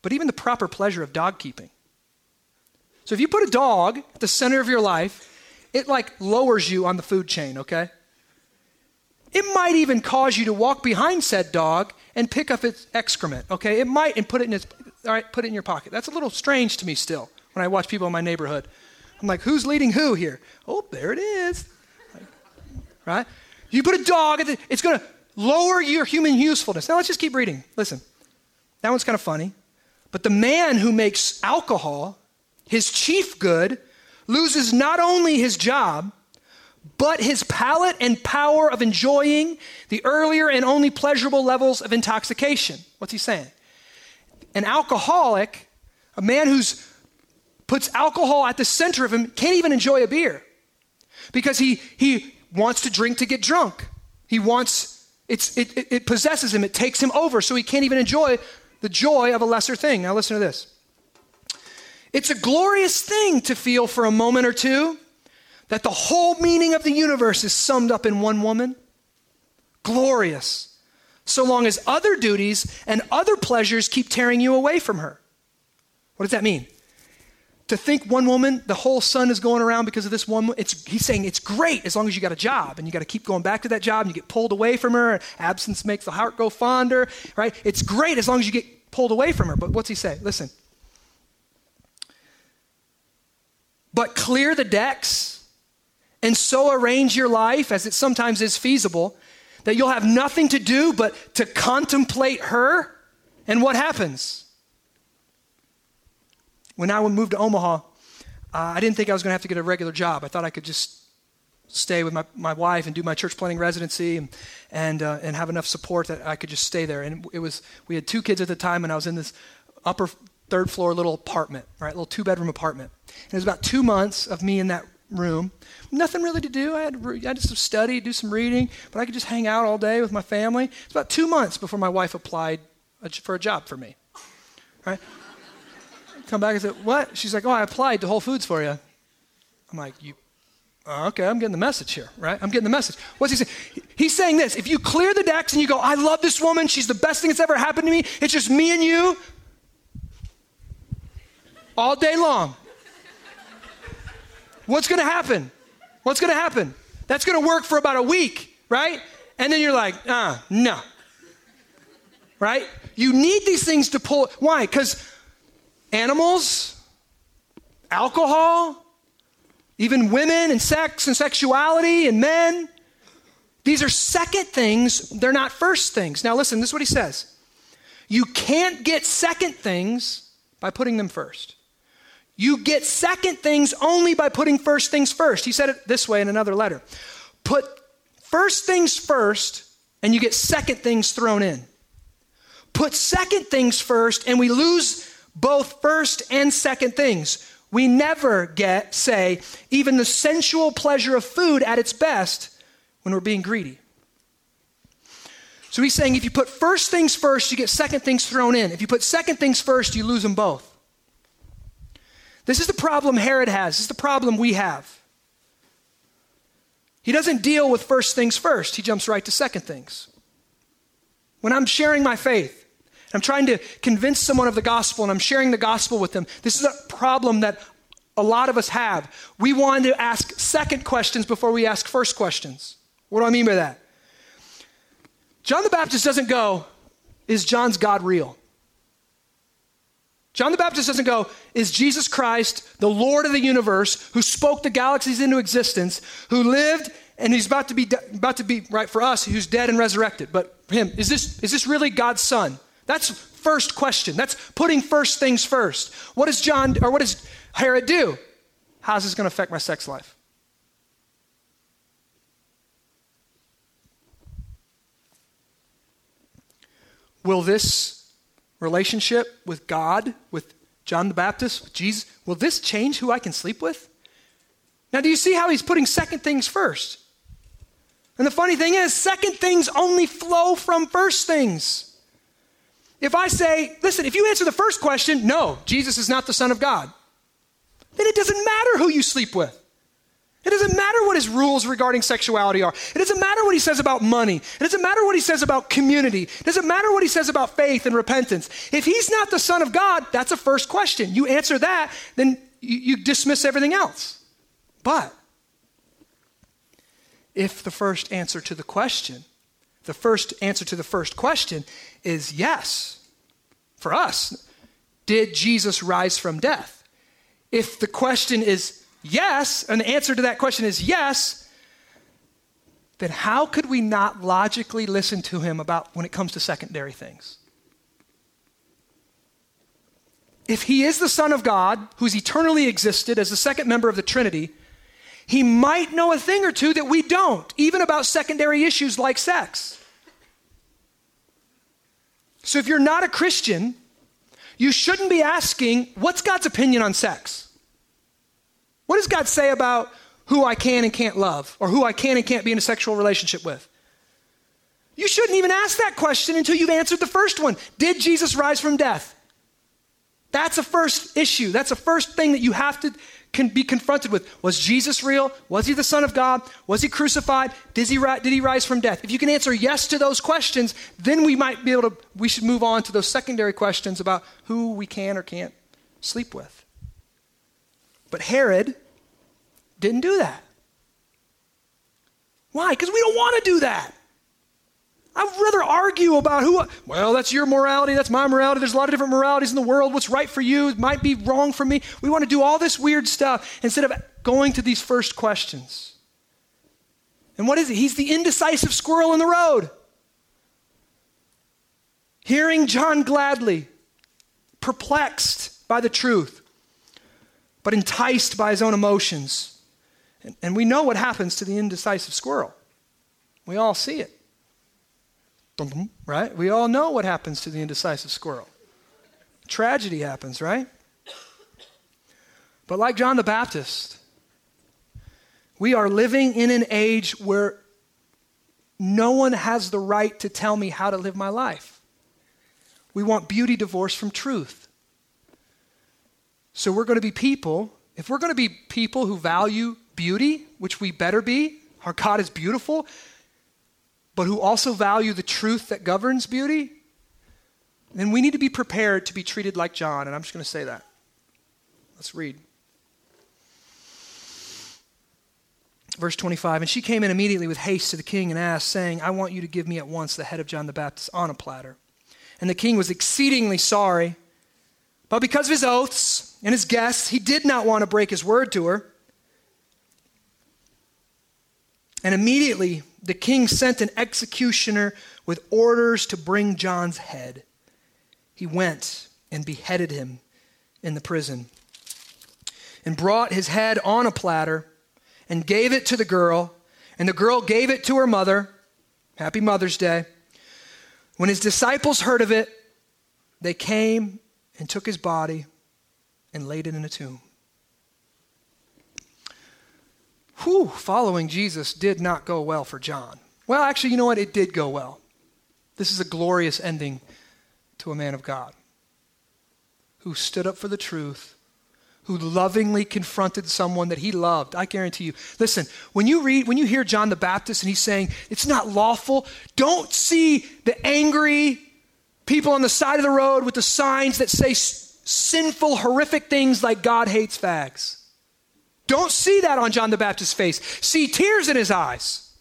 but even the proper pleasure of dog keeping. So if you put a dog at the center of your life, it like lowers you on the food chain, okay? It might even cause you to walk behind said dog and pick up its excrement, okay? It might, and put it in your pocket. That's a little strange to me still when I watch people in my neighborhood. I'm like, who's leading who here? Oh, there it is, right? You put a dog, it's gonna lower your human usefulness. Now let's just keep reading. Listen, that one's kind of funny. But the man who makes alcohol his chief good loses not only his job, but his palate and power of enjoying the earlier and only pleasurable levels of intoxication. What's he saying? An alcoholic, a man who puts alcohol at the center of him, can't even enjoy a beer because he wants to drink to get drunk. It possesses him, it takes him over, so he can't even enjoy the joy of a lesser thing. Now listen to this. It's a glorious thing to feel for a moment or two that the whole meaning of the universe is summed up in one woman. Glorious. So long as other duties and other pleasures keep tearing you away from her. What does that mean? To think one woman, the whole sun is going around because of this one, he's saying it's great as long as you got a job and you got to keep going back to that job and you get pulled away from her. Absence makes the heart go fonder, right? It's great as long as you get pulled away from her. But what's he say? Listen. But clear the decks and so arrange your life as it sometimes is feasible that you'll have nothing to do but to contemplate her. And what happens? When I moved to Omaha, I didn't think I was going to have to get a regular job. I thought I could just stay with my wife and do my church planting residency and have enough support that I could just stay there. And we had 2 kids at the time, and I was in this upper third floor little apartment, right? Little 2-bedroom apartment. And it was about 2 months of me in that room. Nothing really to do. I had to study, do some reading, but I could just hang out all day with my family. It's about 2 months before my wife applied for a job for me, right? Come back and say, what? She's like, oh, I applied to Whole Foods for you. I'm like, okay, I'm getting the message here, right? I'm getting the message. What's he saying? He's saying this. If you clear the decks and you go, I love this woman. She's the best thing that's ever happened to me. It's just me and you all day long. What's going to happen? What's going to happen? That's going to work for about a week, right? And then you're like, no. Right? You need these things to pull. Why? Because animals, alcohol, even women and sex and sexuality and men. These are second things. They're not first things. Now listen, this is what he says. You can't get second things by putting them first. You get second things only by putting first things first. He said it this way in another letter. Put first things first and you get second things thrown in. Put second things first and we lose both first and second things. We never get, say, even the sensual pleasure of food at its best when we're being greedy. So he's saying if you put first things first, you get second things thrown in. If you put second things first, you lose them both. This is the problem Herod has. This is the problem we have. He doesn't deal with first things first. He jumps right to second things. When I'm sharing my faith, I'm trying to convince someone of the gospel and I'm sharing the gospel with them. This is a problem that a lot of us have. We want to ask second questions before we ask first questions. What do I mean by that? John the Baptist doesn't go, is John's God real? John the Baptist doesn't go, is Jesus Christ, the Lord of the universe, who spoke the galaxies into existence, who lived and he's about to be right for us, who's dead and resurrected. But for him, is this really God's son? That's first question. That's putting first things first. What does what does Herod do? How's this going to affect my sex life? Will this relationship with God, with John the Baptist, with Jesus, will this change who I can sleep with? Now, do you see how he's putting second things first? And the funny thing is, second things only flow from first things. If I say, listen, if you answer the first question, no, Jesus is not the Son of God, then it doesn't matter who you sleep with. It doesn't matter what his rules regarding sexuality are. It doesn't matter what he says about money. It doesn't matter what he says about community. It doesn't matter what he says about faith and repentance. If he's not the Son of God, that's a first question. You answer that, then you dismiss everything else. But if the first answer to the first question is yes. For us, did Jesus rise from death? If the question is yes, and the answer to that question is yes, then how could we not logically listen to him about when it comes to secondary things? If he is the Son of God, who's eternally existed as the second member of the Trinity, he might know a thing or two that we don't, even about secondary issues like sex. So if you're not a Christian, you shouldn't be asking, what's God's opinion on sex? What does God say about who I can and can't love, or who I can and can't be in a sexual relationship with? You shouldn't even ask that question until you've answered the first one. Did Jesus rise from death? That's a first issue. That's a first thing that you have to be confronted with. Was Jesus real? Was he the Son of God? Was he crucified? Did he rise from death? If you can answer yes to those questions, then we should move on to those secondary questions about who we can or can't sleep with. But Herod didn't do that. Why? Because we don't want to do that. I'd rather argue about well, that's your morality, that's my morality, there's a lot of different moralities in the world, what's right for you might be wrong for me. We want to do all this weird stuff instead of going to these first questions. And what is it? He's the indecisive squirrel in the road. Hearing John gladly, perplexed by the truth, but enticed by his own emotions. And we know what happens to the indecisive squirrel. We all see it. Right? We all know what happens to the indecisive squirrel. Tragedy happens, right? But like John the Baptist, we are living in an age where no one has the right to tell me how to live my life. We want beauty divorced from truth. So we're going to be people, if we're going to be people who value beauty, which we better be, our God is beautiful, but who also value the truth that governs beauty, then we need to be prepared to be treated like John, and I'm just going to say that. Let's read. Verse 25, and she came in immediately with haste to the king and asked, saying, I want you to give me at once the head of John the Baptist on a platter. And the king was exceedingly sorry, but because of his oaths and his guests, he did not want to break his word to her. And immediately the king sent an executioner with orders to bring John's head. He went and beheaded him in the prison and brought his head on a platter and gave it to the girl, and the girl gave it to her mother. Happy Mother's Day. When his disciples heard of it, they came and took his body and laid it in a tomb. Whew, following Jesus did not go well for John. Well, actually, you know what? It did go well. This is a glorious ending to a man of God who stood up for the truth, who lovingly confronted someone that he loved. I guarantee you. Listen, when you hear John the Baptist and he's saying, it's not lawful, don't see the angry people on the side of the road with the signs that say sinful, horrific things like God hates fags. Don't see that on John the Baptist's face. See tears in his eyes.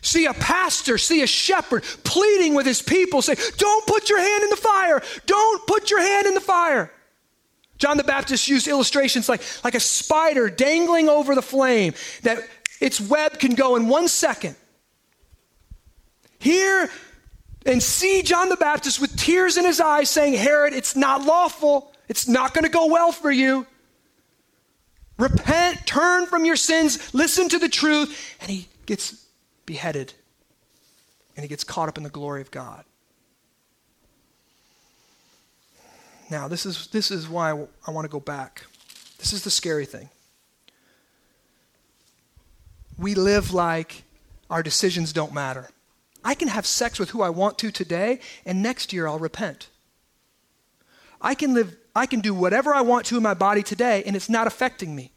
See a pastor, see a shepherd pleading with his people, saying, don't put your hand in the fire. Don't put your hand in the fire. John the Baptist used illustrations like a spider dangling over the flame, that its web can go in 1 second. Hear and see John the Baptist with tears in his eyes saying, Herod, it's not lawful. It's not going to go well for you. Repent, turn from your sins, listen to the truth. And he gets beheaded. And he gets caught up in the glory of God. Now, this is why I want to go back. This is the scary thing. We live like our decisions don't matter. I can have sex with who I want to today, and next year I'll repent. I can do whatever I want to in my body today, and it's not affecting me.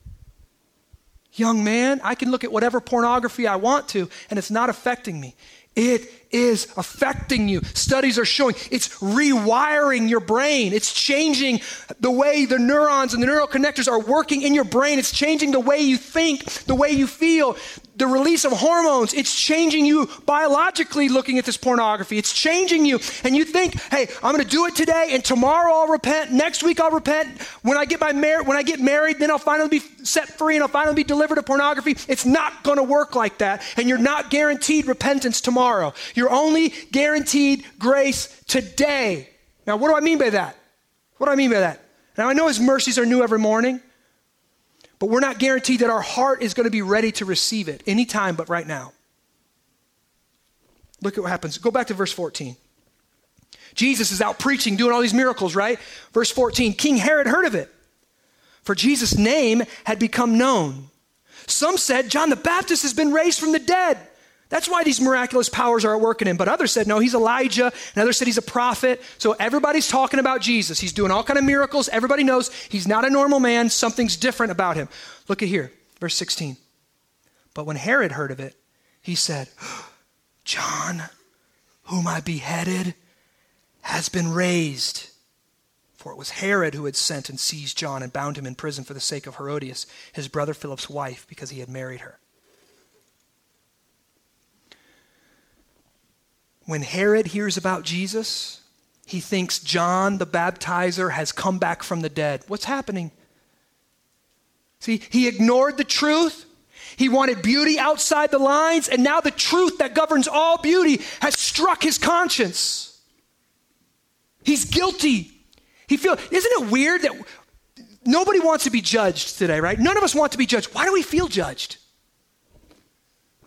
Young man, I can look at whatever pornography I want to, and it's not affecting me. It is affecting you. Studies are showing it's rewiring your brain. It's changing the way the neurons and the neural connectors are working in your brain. It's changing the way you think, the way you feel, the release of hormones. It's changing you biologically looking at this pornography. It's changing you. And you think, hey, I'm going to do it today, and tomorrow I'll repent. Next week I'll repent. When I get married, then I'll finally be set free and I'll finally be delivered of pornography. It's not going to work like that. And you're not guaranteed repentance tomorrow. You're only guaranteed grace today. Now, what do I mean by that? Now, I know his mercies are new every morning, but we're not guaranteed that our heart is going to be ready to receive it anytime but right now. Look at what happens. Go back to verse 14. Jesus is out preaching, doing all these miracles, right? Verse 14, King Herod heard of it, for Jesus' name had become known. Some said, John the Baptist has been raised from the dead. That's why these miraculous powers are at work in him. But others said, no, he's Elijah. And others said he's a prophet. So everybody's talking about Jesus. He's doing all kinds of miracles. Everybody knows he's not a normal man. Something's different about him. Look at here, verse 16. But when Herod heard of it, he said, John, whom I beheaded, has been raised. For it was Herod who had sent and seized John and bound him in prison for the sake of Herodias, his brother Philip's wife, because he had married her. When Herod hears about Jesus, he thinks John the baptizer has come back from the dead. What's happening? See, he ignored the truth. He wanted beauty outside the lines, and now the truth that governs all beauty has struck his conscience. He's guilty. Isn't it weird that nobody wants to be judged today, right? None of us want to be judged. Why do we feel judged?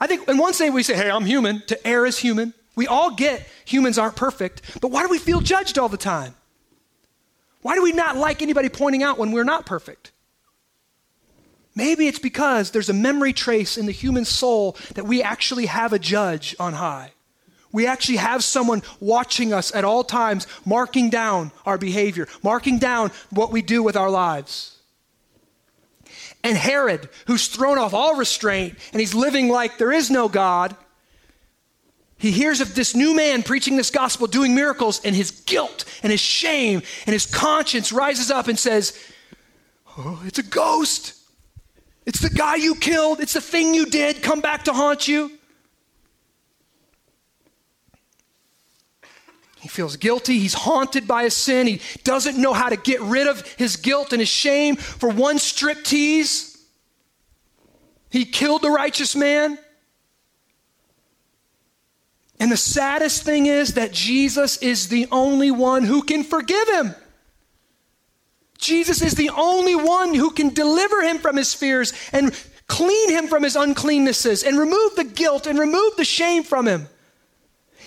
I think in one sense we say, hey, I'm human. To err is human. We all get humans aren't perfect, but why do we feel judged all the time? Why do we not like anybody pointing out when we're not perfect? Maybe it's because there's a memory trace in the human soul that we actually have a judge on high. We actually have someone watching us at all times, marking down our behavior, marking down what we do with our lives. And Herod, who's thrown off all restraint, and he's living like there is no God, he hears of this new man preaching this gospel, doing miracles, and his guilt and his shame and his conscience rises up and says, oh, it's a ghost. It's the guy you killed. It's the thing you did. Come back to haunt you. He feels guilty. He's haunted by his sin. He doesn't know how to get rid of his guilt and his shame. For one striptease, he killed the righteous man. And the saddest thing is that Jesus is the only one who can forgive him. Jesus is the only one who can deliver him from his fears and clean him from his uncleannesses and remove the guilt and remove the shame from him.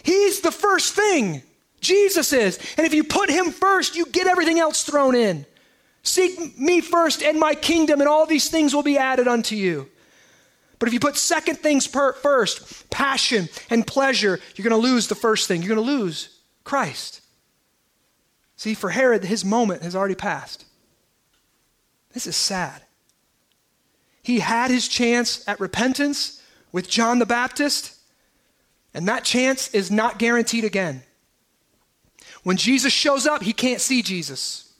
He's the first thing. Jesus is. And if you put him first, you get everything else thrown in. Seek me first and my kingdom, and all these things will be added unto you. But if you put second things first, passion and pleasure, you're going to lose the first thing. You're going to lose Christ. See, for Herod, his moment has already passed. This is sad. He had his chance at repentance with John the Baptist, and that chance is not guaranteed again. When Jesus shows up, he can't see Jesus.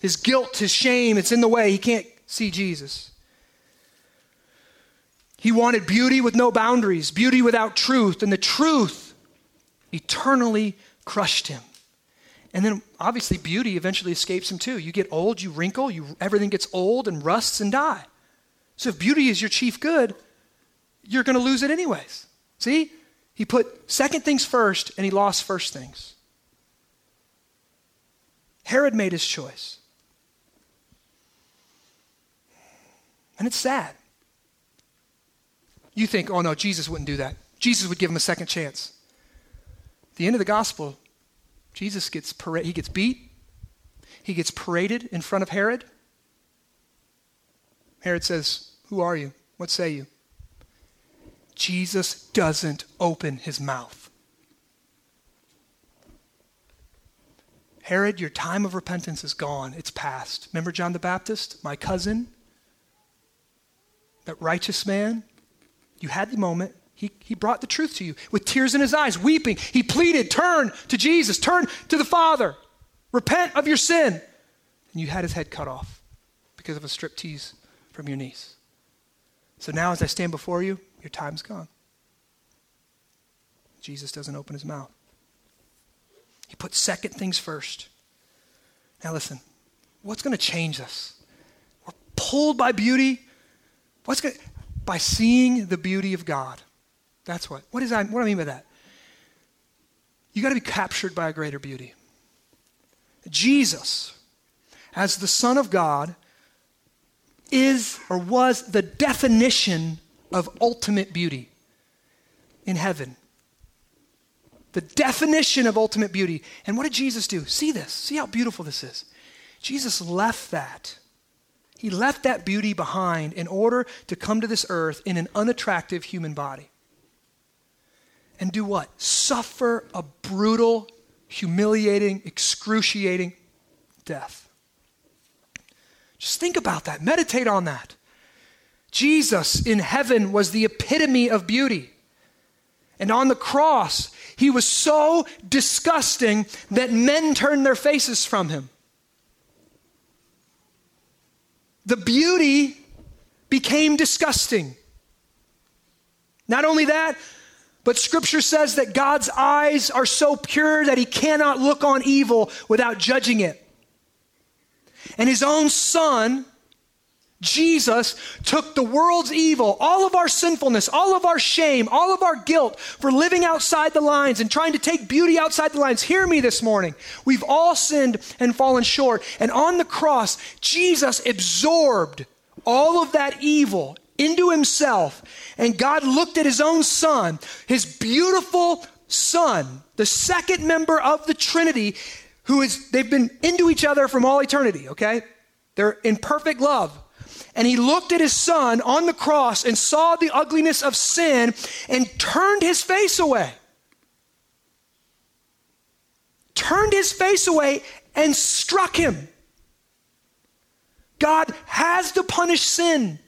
His guilt, his shame, it's in the way. He can't see Jesus. He wanted beauty with no boundaries, beauty without truth, and the truth eternally crushed him. And then obviously beauty eventually escapes him too. You get old, you wrinkle, everything gets old and rusts and die. So if beauty is your chief good, you're going to lose it anyways. See? He put second things first and he lost first things. Herod made his choice. And it's sad. You think, oh no, Jesus wouldn't do that. Jesus would give him a second chance. At the end of the gospel, Jesus gets beat. He gets paraded in front of Herod. Herod says, who are you? What say you? Jesus doesn't open his mouth. Herod, your time of repentance is gone. It's past. Remember John the Baptist, my cousin? That righteous man? You had the moment. He brought the truth to you with tears in his eyes, weeping. He pleaded, turn to Jesus, turn to the Father, repent of your sin. And you had his head cut off because of a striptease from your niece. So now as I stand before you, your time's gone. Jesus doesn't open his mouth. He put second things first. Now listen, what's going to change this? We're pulled by beauty. By seeing the beauty of God. That's what. What do I mean by that? You got to be captured by a greater beauty. Jesus, as the Son of God, is or was the definition of ultimate beauty in heaven. The definition of ultimate beauty. And what did Jesus do? See this. See how beautiful this is. Jesus left that He left that beauty behind in order to come to this earth in an unattractive human body. And do what? Suffer a brutal, humiliating, excruciating death. Just think about that. Meditate on that. Jesus in heaven was the epitome of beauty. And on the cross, he was so disgusting that men turned their faces from him. The beauty became disgusting. Not only that, but scripture says that God's eyes are so pure that he cannot look on evil without judging it. And his own son, Jesus, took the world's evil, all of our sinfulness, all of our shame, all of our guilt for living outside the lines and trying to take beauty outside the lines. Hear me this morning. We've all sinned and fallen short. And on the cross, Jesus absorbed all of that evil into himself. And God looked at his own son, his beautiful son, the second member of the Trinity, who is, they've been into each other from all eternity, okay? They're in perfect love. And he looked at his son on the cross and saw the ugliness of sin and turned his face away. Turned his face away and struck him. God has to punish sin.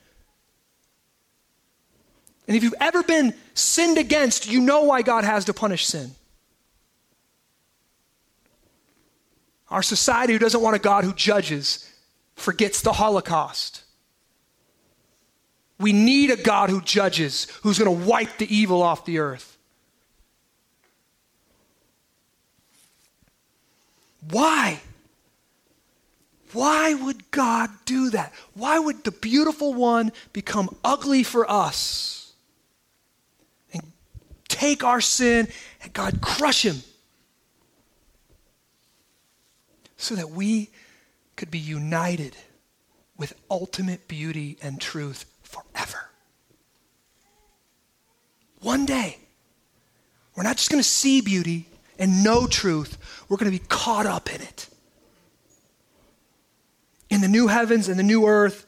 And if you've ever been sinned against, you know why God has to punish sin. Our society, who doesn't want a God who judges, forgets the Holocaust. We need a God who judges, who's going to wipe the evil off the earth. Why? Why would God do that? Why would the beautiful one become ugly for us and take our sin and God crush him so that we could be united with ultimate beauty and truth forever? One day, we're not just going to see beauty and know truth. We're going to be caught up in it. In the new heavens and the new earth,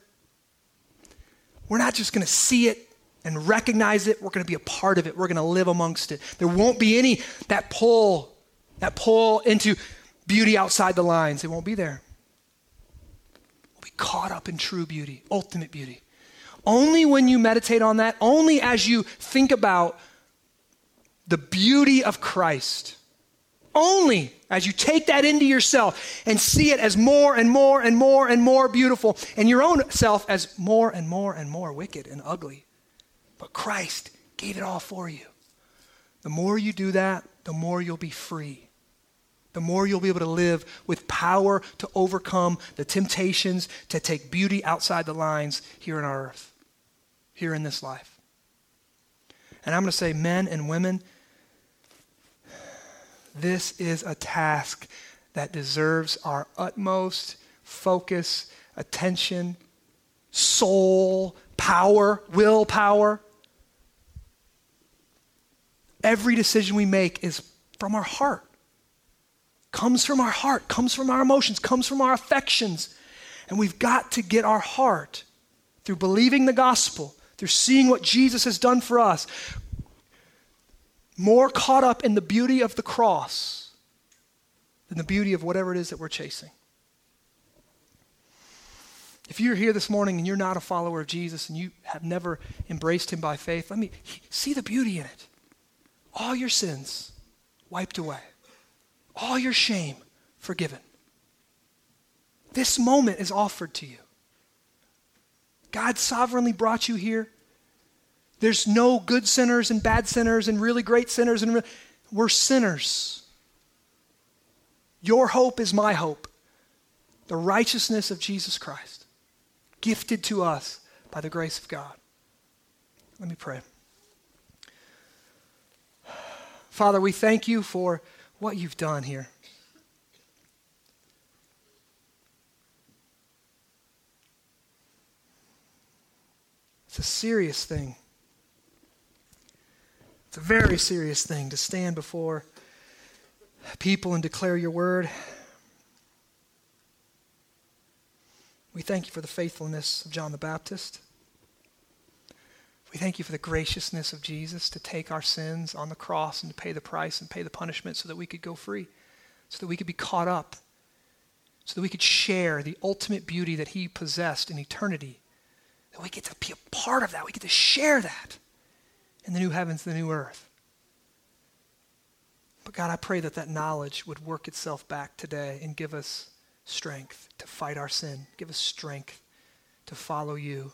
we're not just going to see it and recognize it. We're going to be a part of it. We're going to live amongst it. There won't be any, that pull into beauty outside the lines. It won't be there. We'll be caught up in true beauty, ultimate beauty. Only when you meditate on that, only as you think about the beauty of Christ, only as you take that into yourself and see it as more and more and more and more beautiful, and your own self as more and more and more wicked and ugly. But Christ gave it all for you. The more you do that, the more you'll be free. The more you'll be able to live with power to overcome the temptations to take beauty outside the lines here on our earth, here in this life. And I'm going to say, men and women, this is a task that deserves our utmost focus, attention, soul, power, willpower. Every decision we make is from our heart. Comes from our heart, comes from our emotions, comes from our affections. And we've got to get our heart, through believing the gospel, through seeing what Jesus has done for us, more caught up in the beauty of the cross than the beauty of whatever it is that we're chasing. If you're here this morning and you're not a follower of Jesus and you have never embraced him by faith, let me see the beauty in it. All your sins wiped away. All your shame forgiven. This moment is offered to you. God sovereignly brought you here. There's no good sinners and bad sinners and really great sinners. We're sinners. Your hope is my hope. The righteousness of Jesus Christ, gifted to us by the grace of God. Let me pray. Father, we thank you for what you've done here. It's a serious thing. It's a very serious thing to stand before people and declare your word. We thank you for the faithfulness of John the Baptist. We thank you for the graciousness of Jesus to take our sins on the cross and to pay the price and pay the punishment so that we could go free, so that we could be caught up, so that we could share the ultimate beauty that he possessed in eternity, that we get to be a part of that. We get to share that in the new heavens, the new earth. But God, I pray that that knowledge would work itself back today and give us strength to fight our sin, give us strength to follow you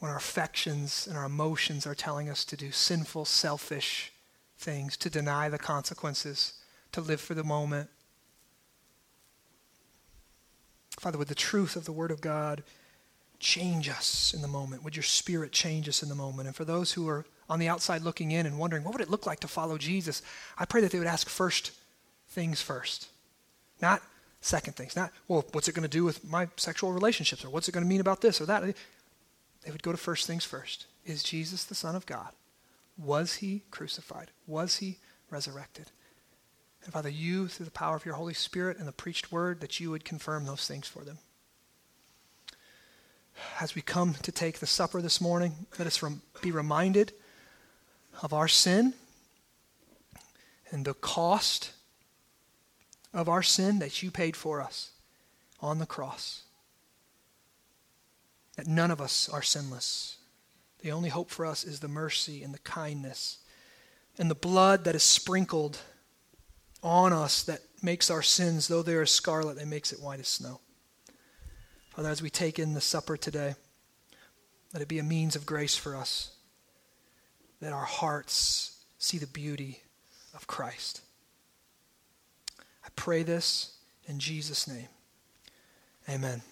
when our affections and our emotions are telling us to do sinful, selfish things, to deny the consequences, to live for the moment. Father, would the truth of the Word of God change us in the moment? Would your Spirit change us in the moment? And for those who are on the outside looking in and wondering, what would it look like to follow Jesus? I pray that they would ask first things first, not second things, not, well, what's it going to do with my sexual relationships, or what's it going to mean about this or that? They would go to first things first. Is Jesus the Son of God? Was he crucified? Was he resurrected? And Father, you, through the power of your Holy Spirit and the preached word, that you would confirm those things for them. As we come to take the supper this morning, let us be reminded of our sin and the cost of our sin that you paid for us on the cross. That none of us are sinless. The only hope for us is the mercy and the kindness and the blood that is sprinkled on us that makes our sins, though they are scarlet, and makes it white as snow. Father, as we take in the supper today, let it be a means of grace for us, that our hearts see the beauty of Christ. I pray this in Jesus' name. Amen.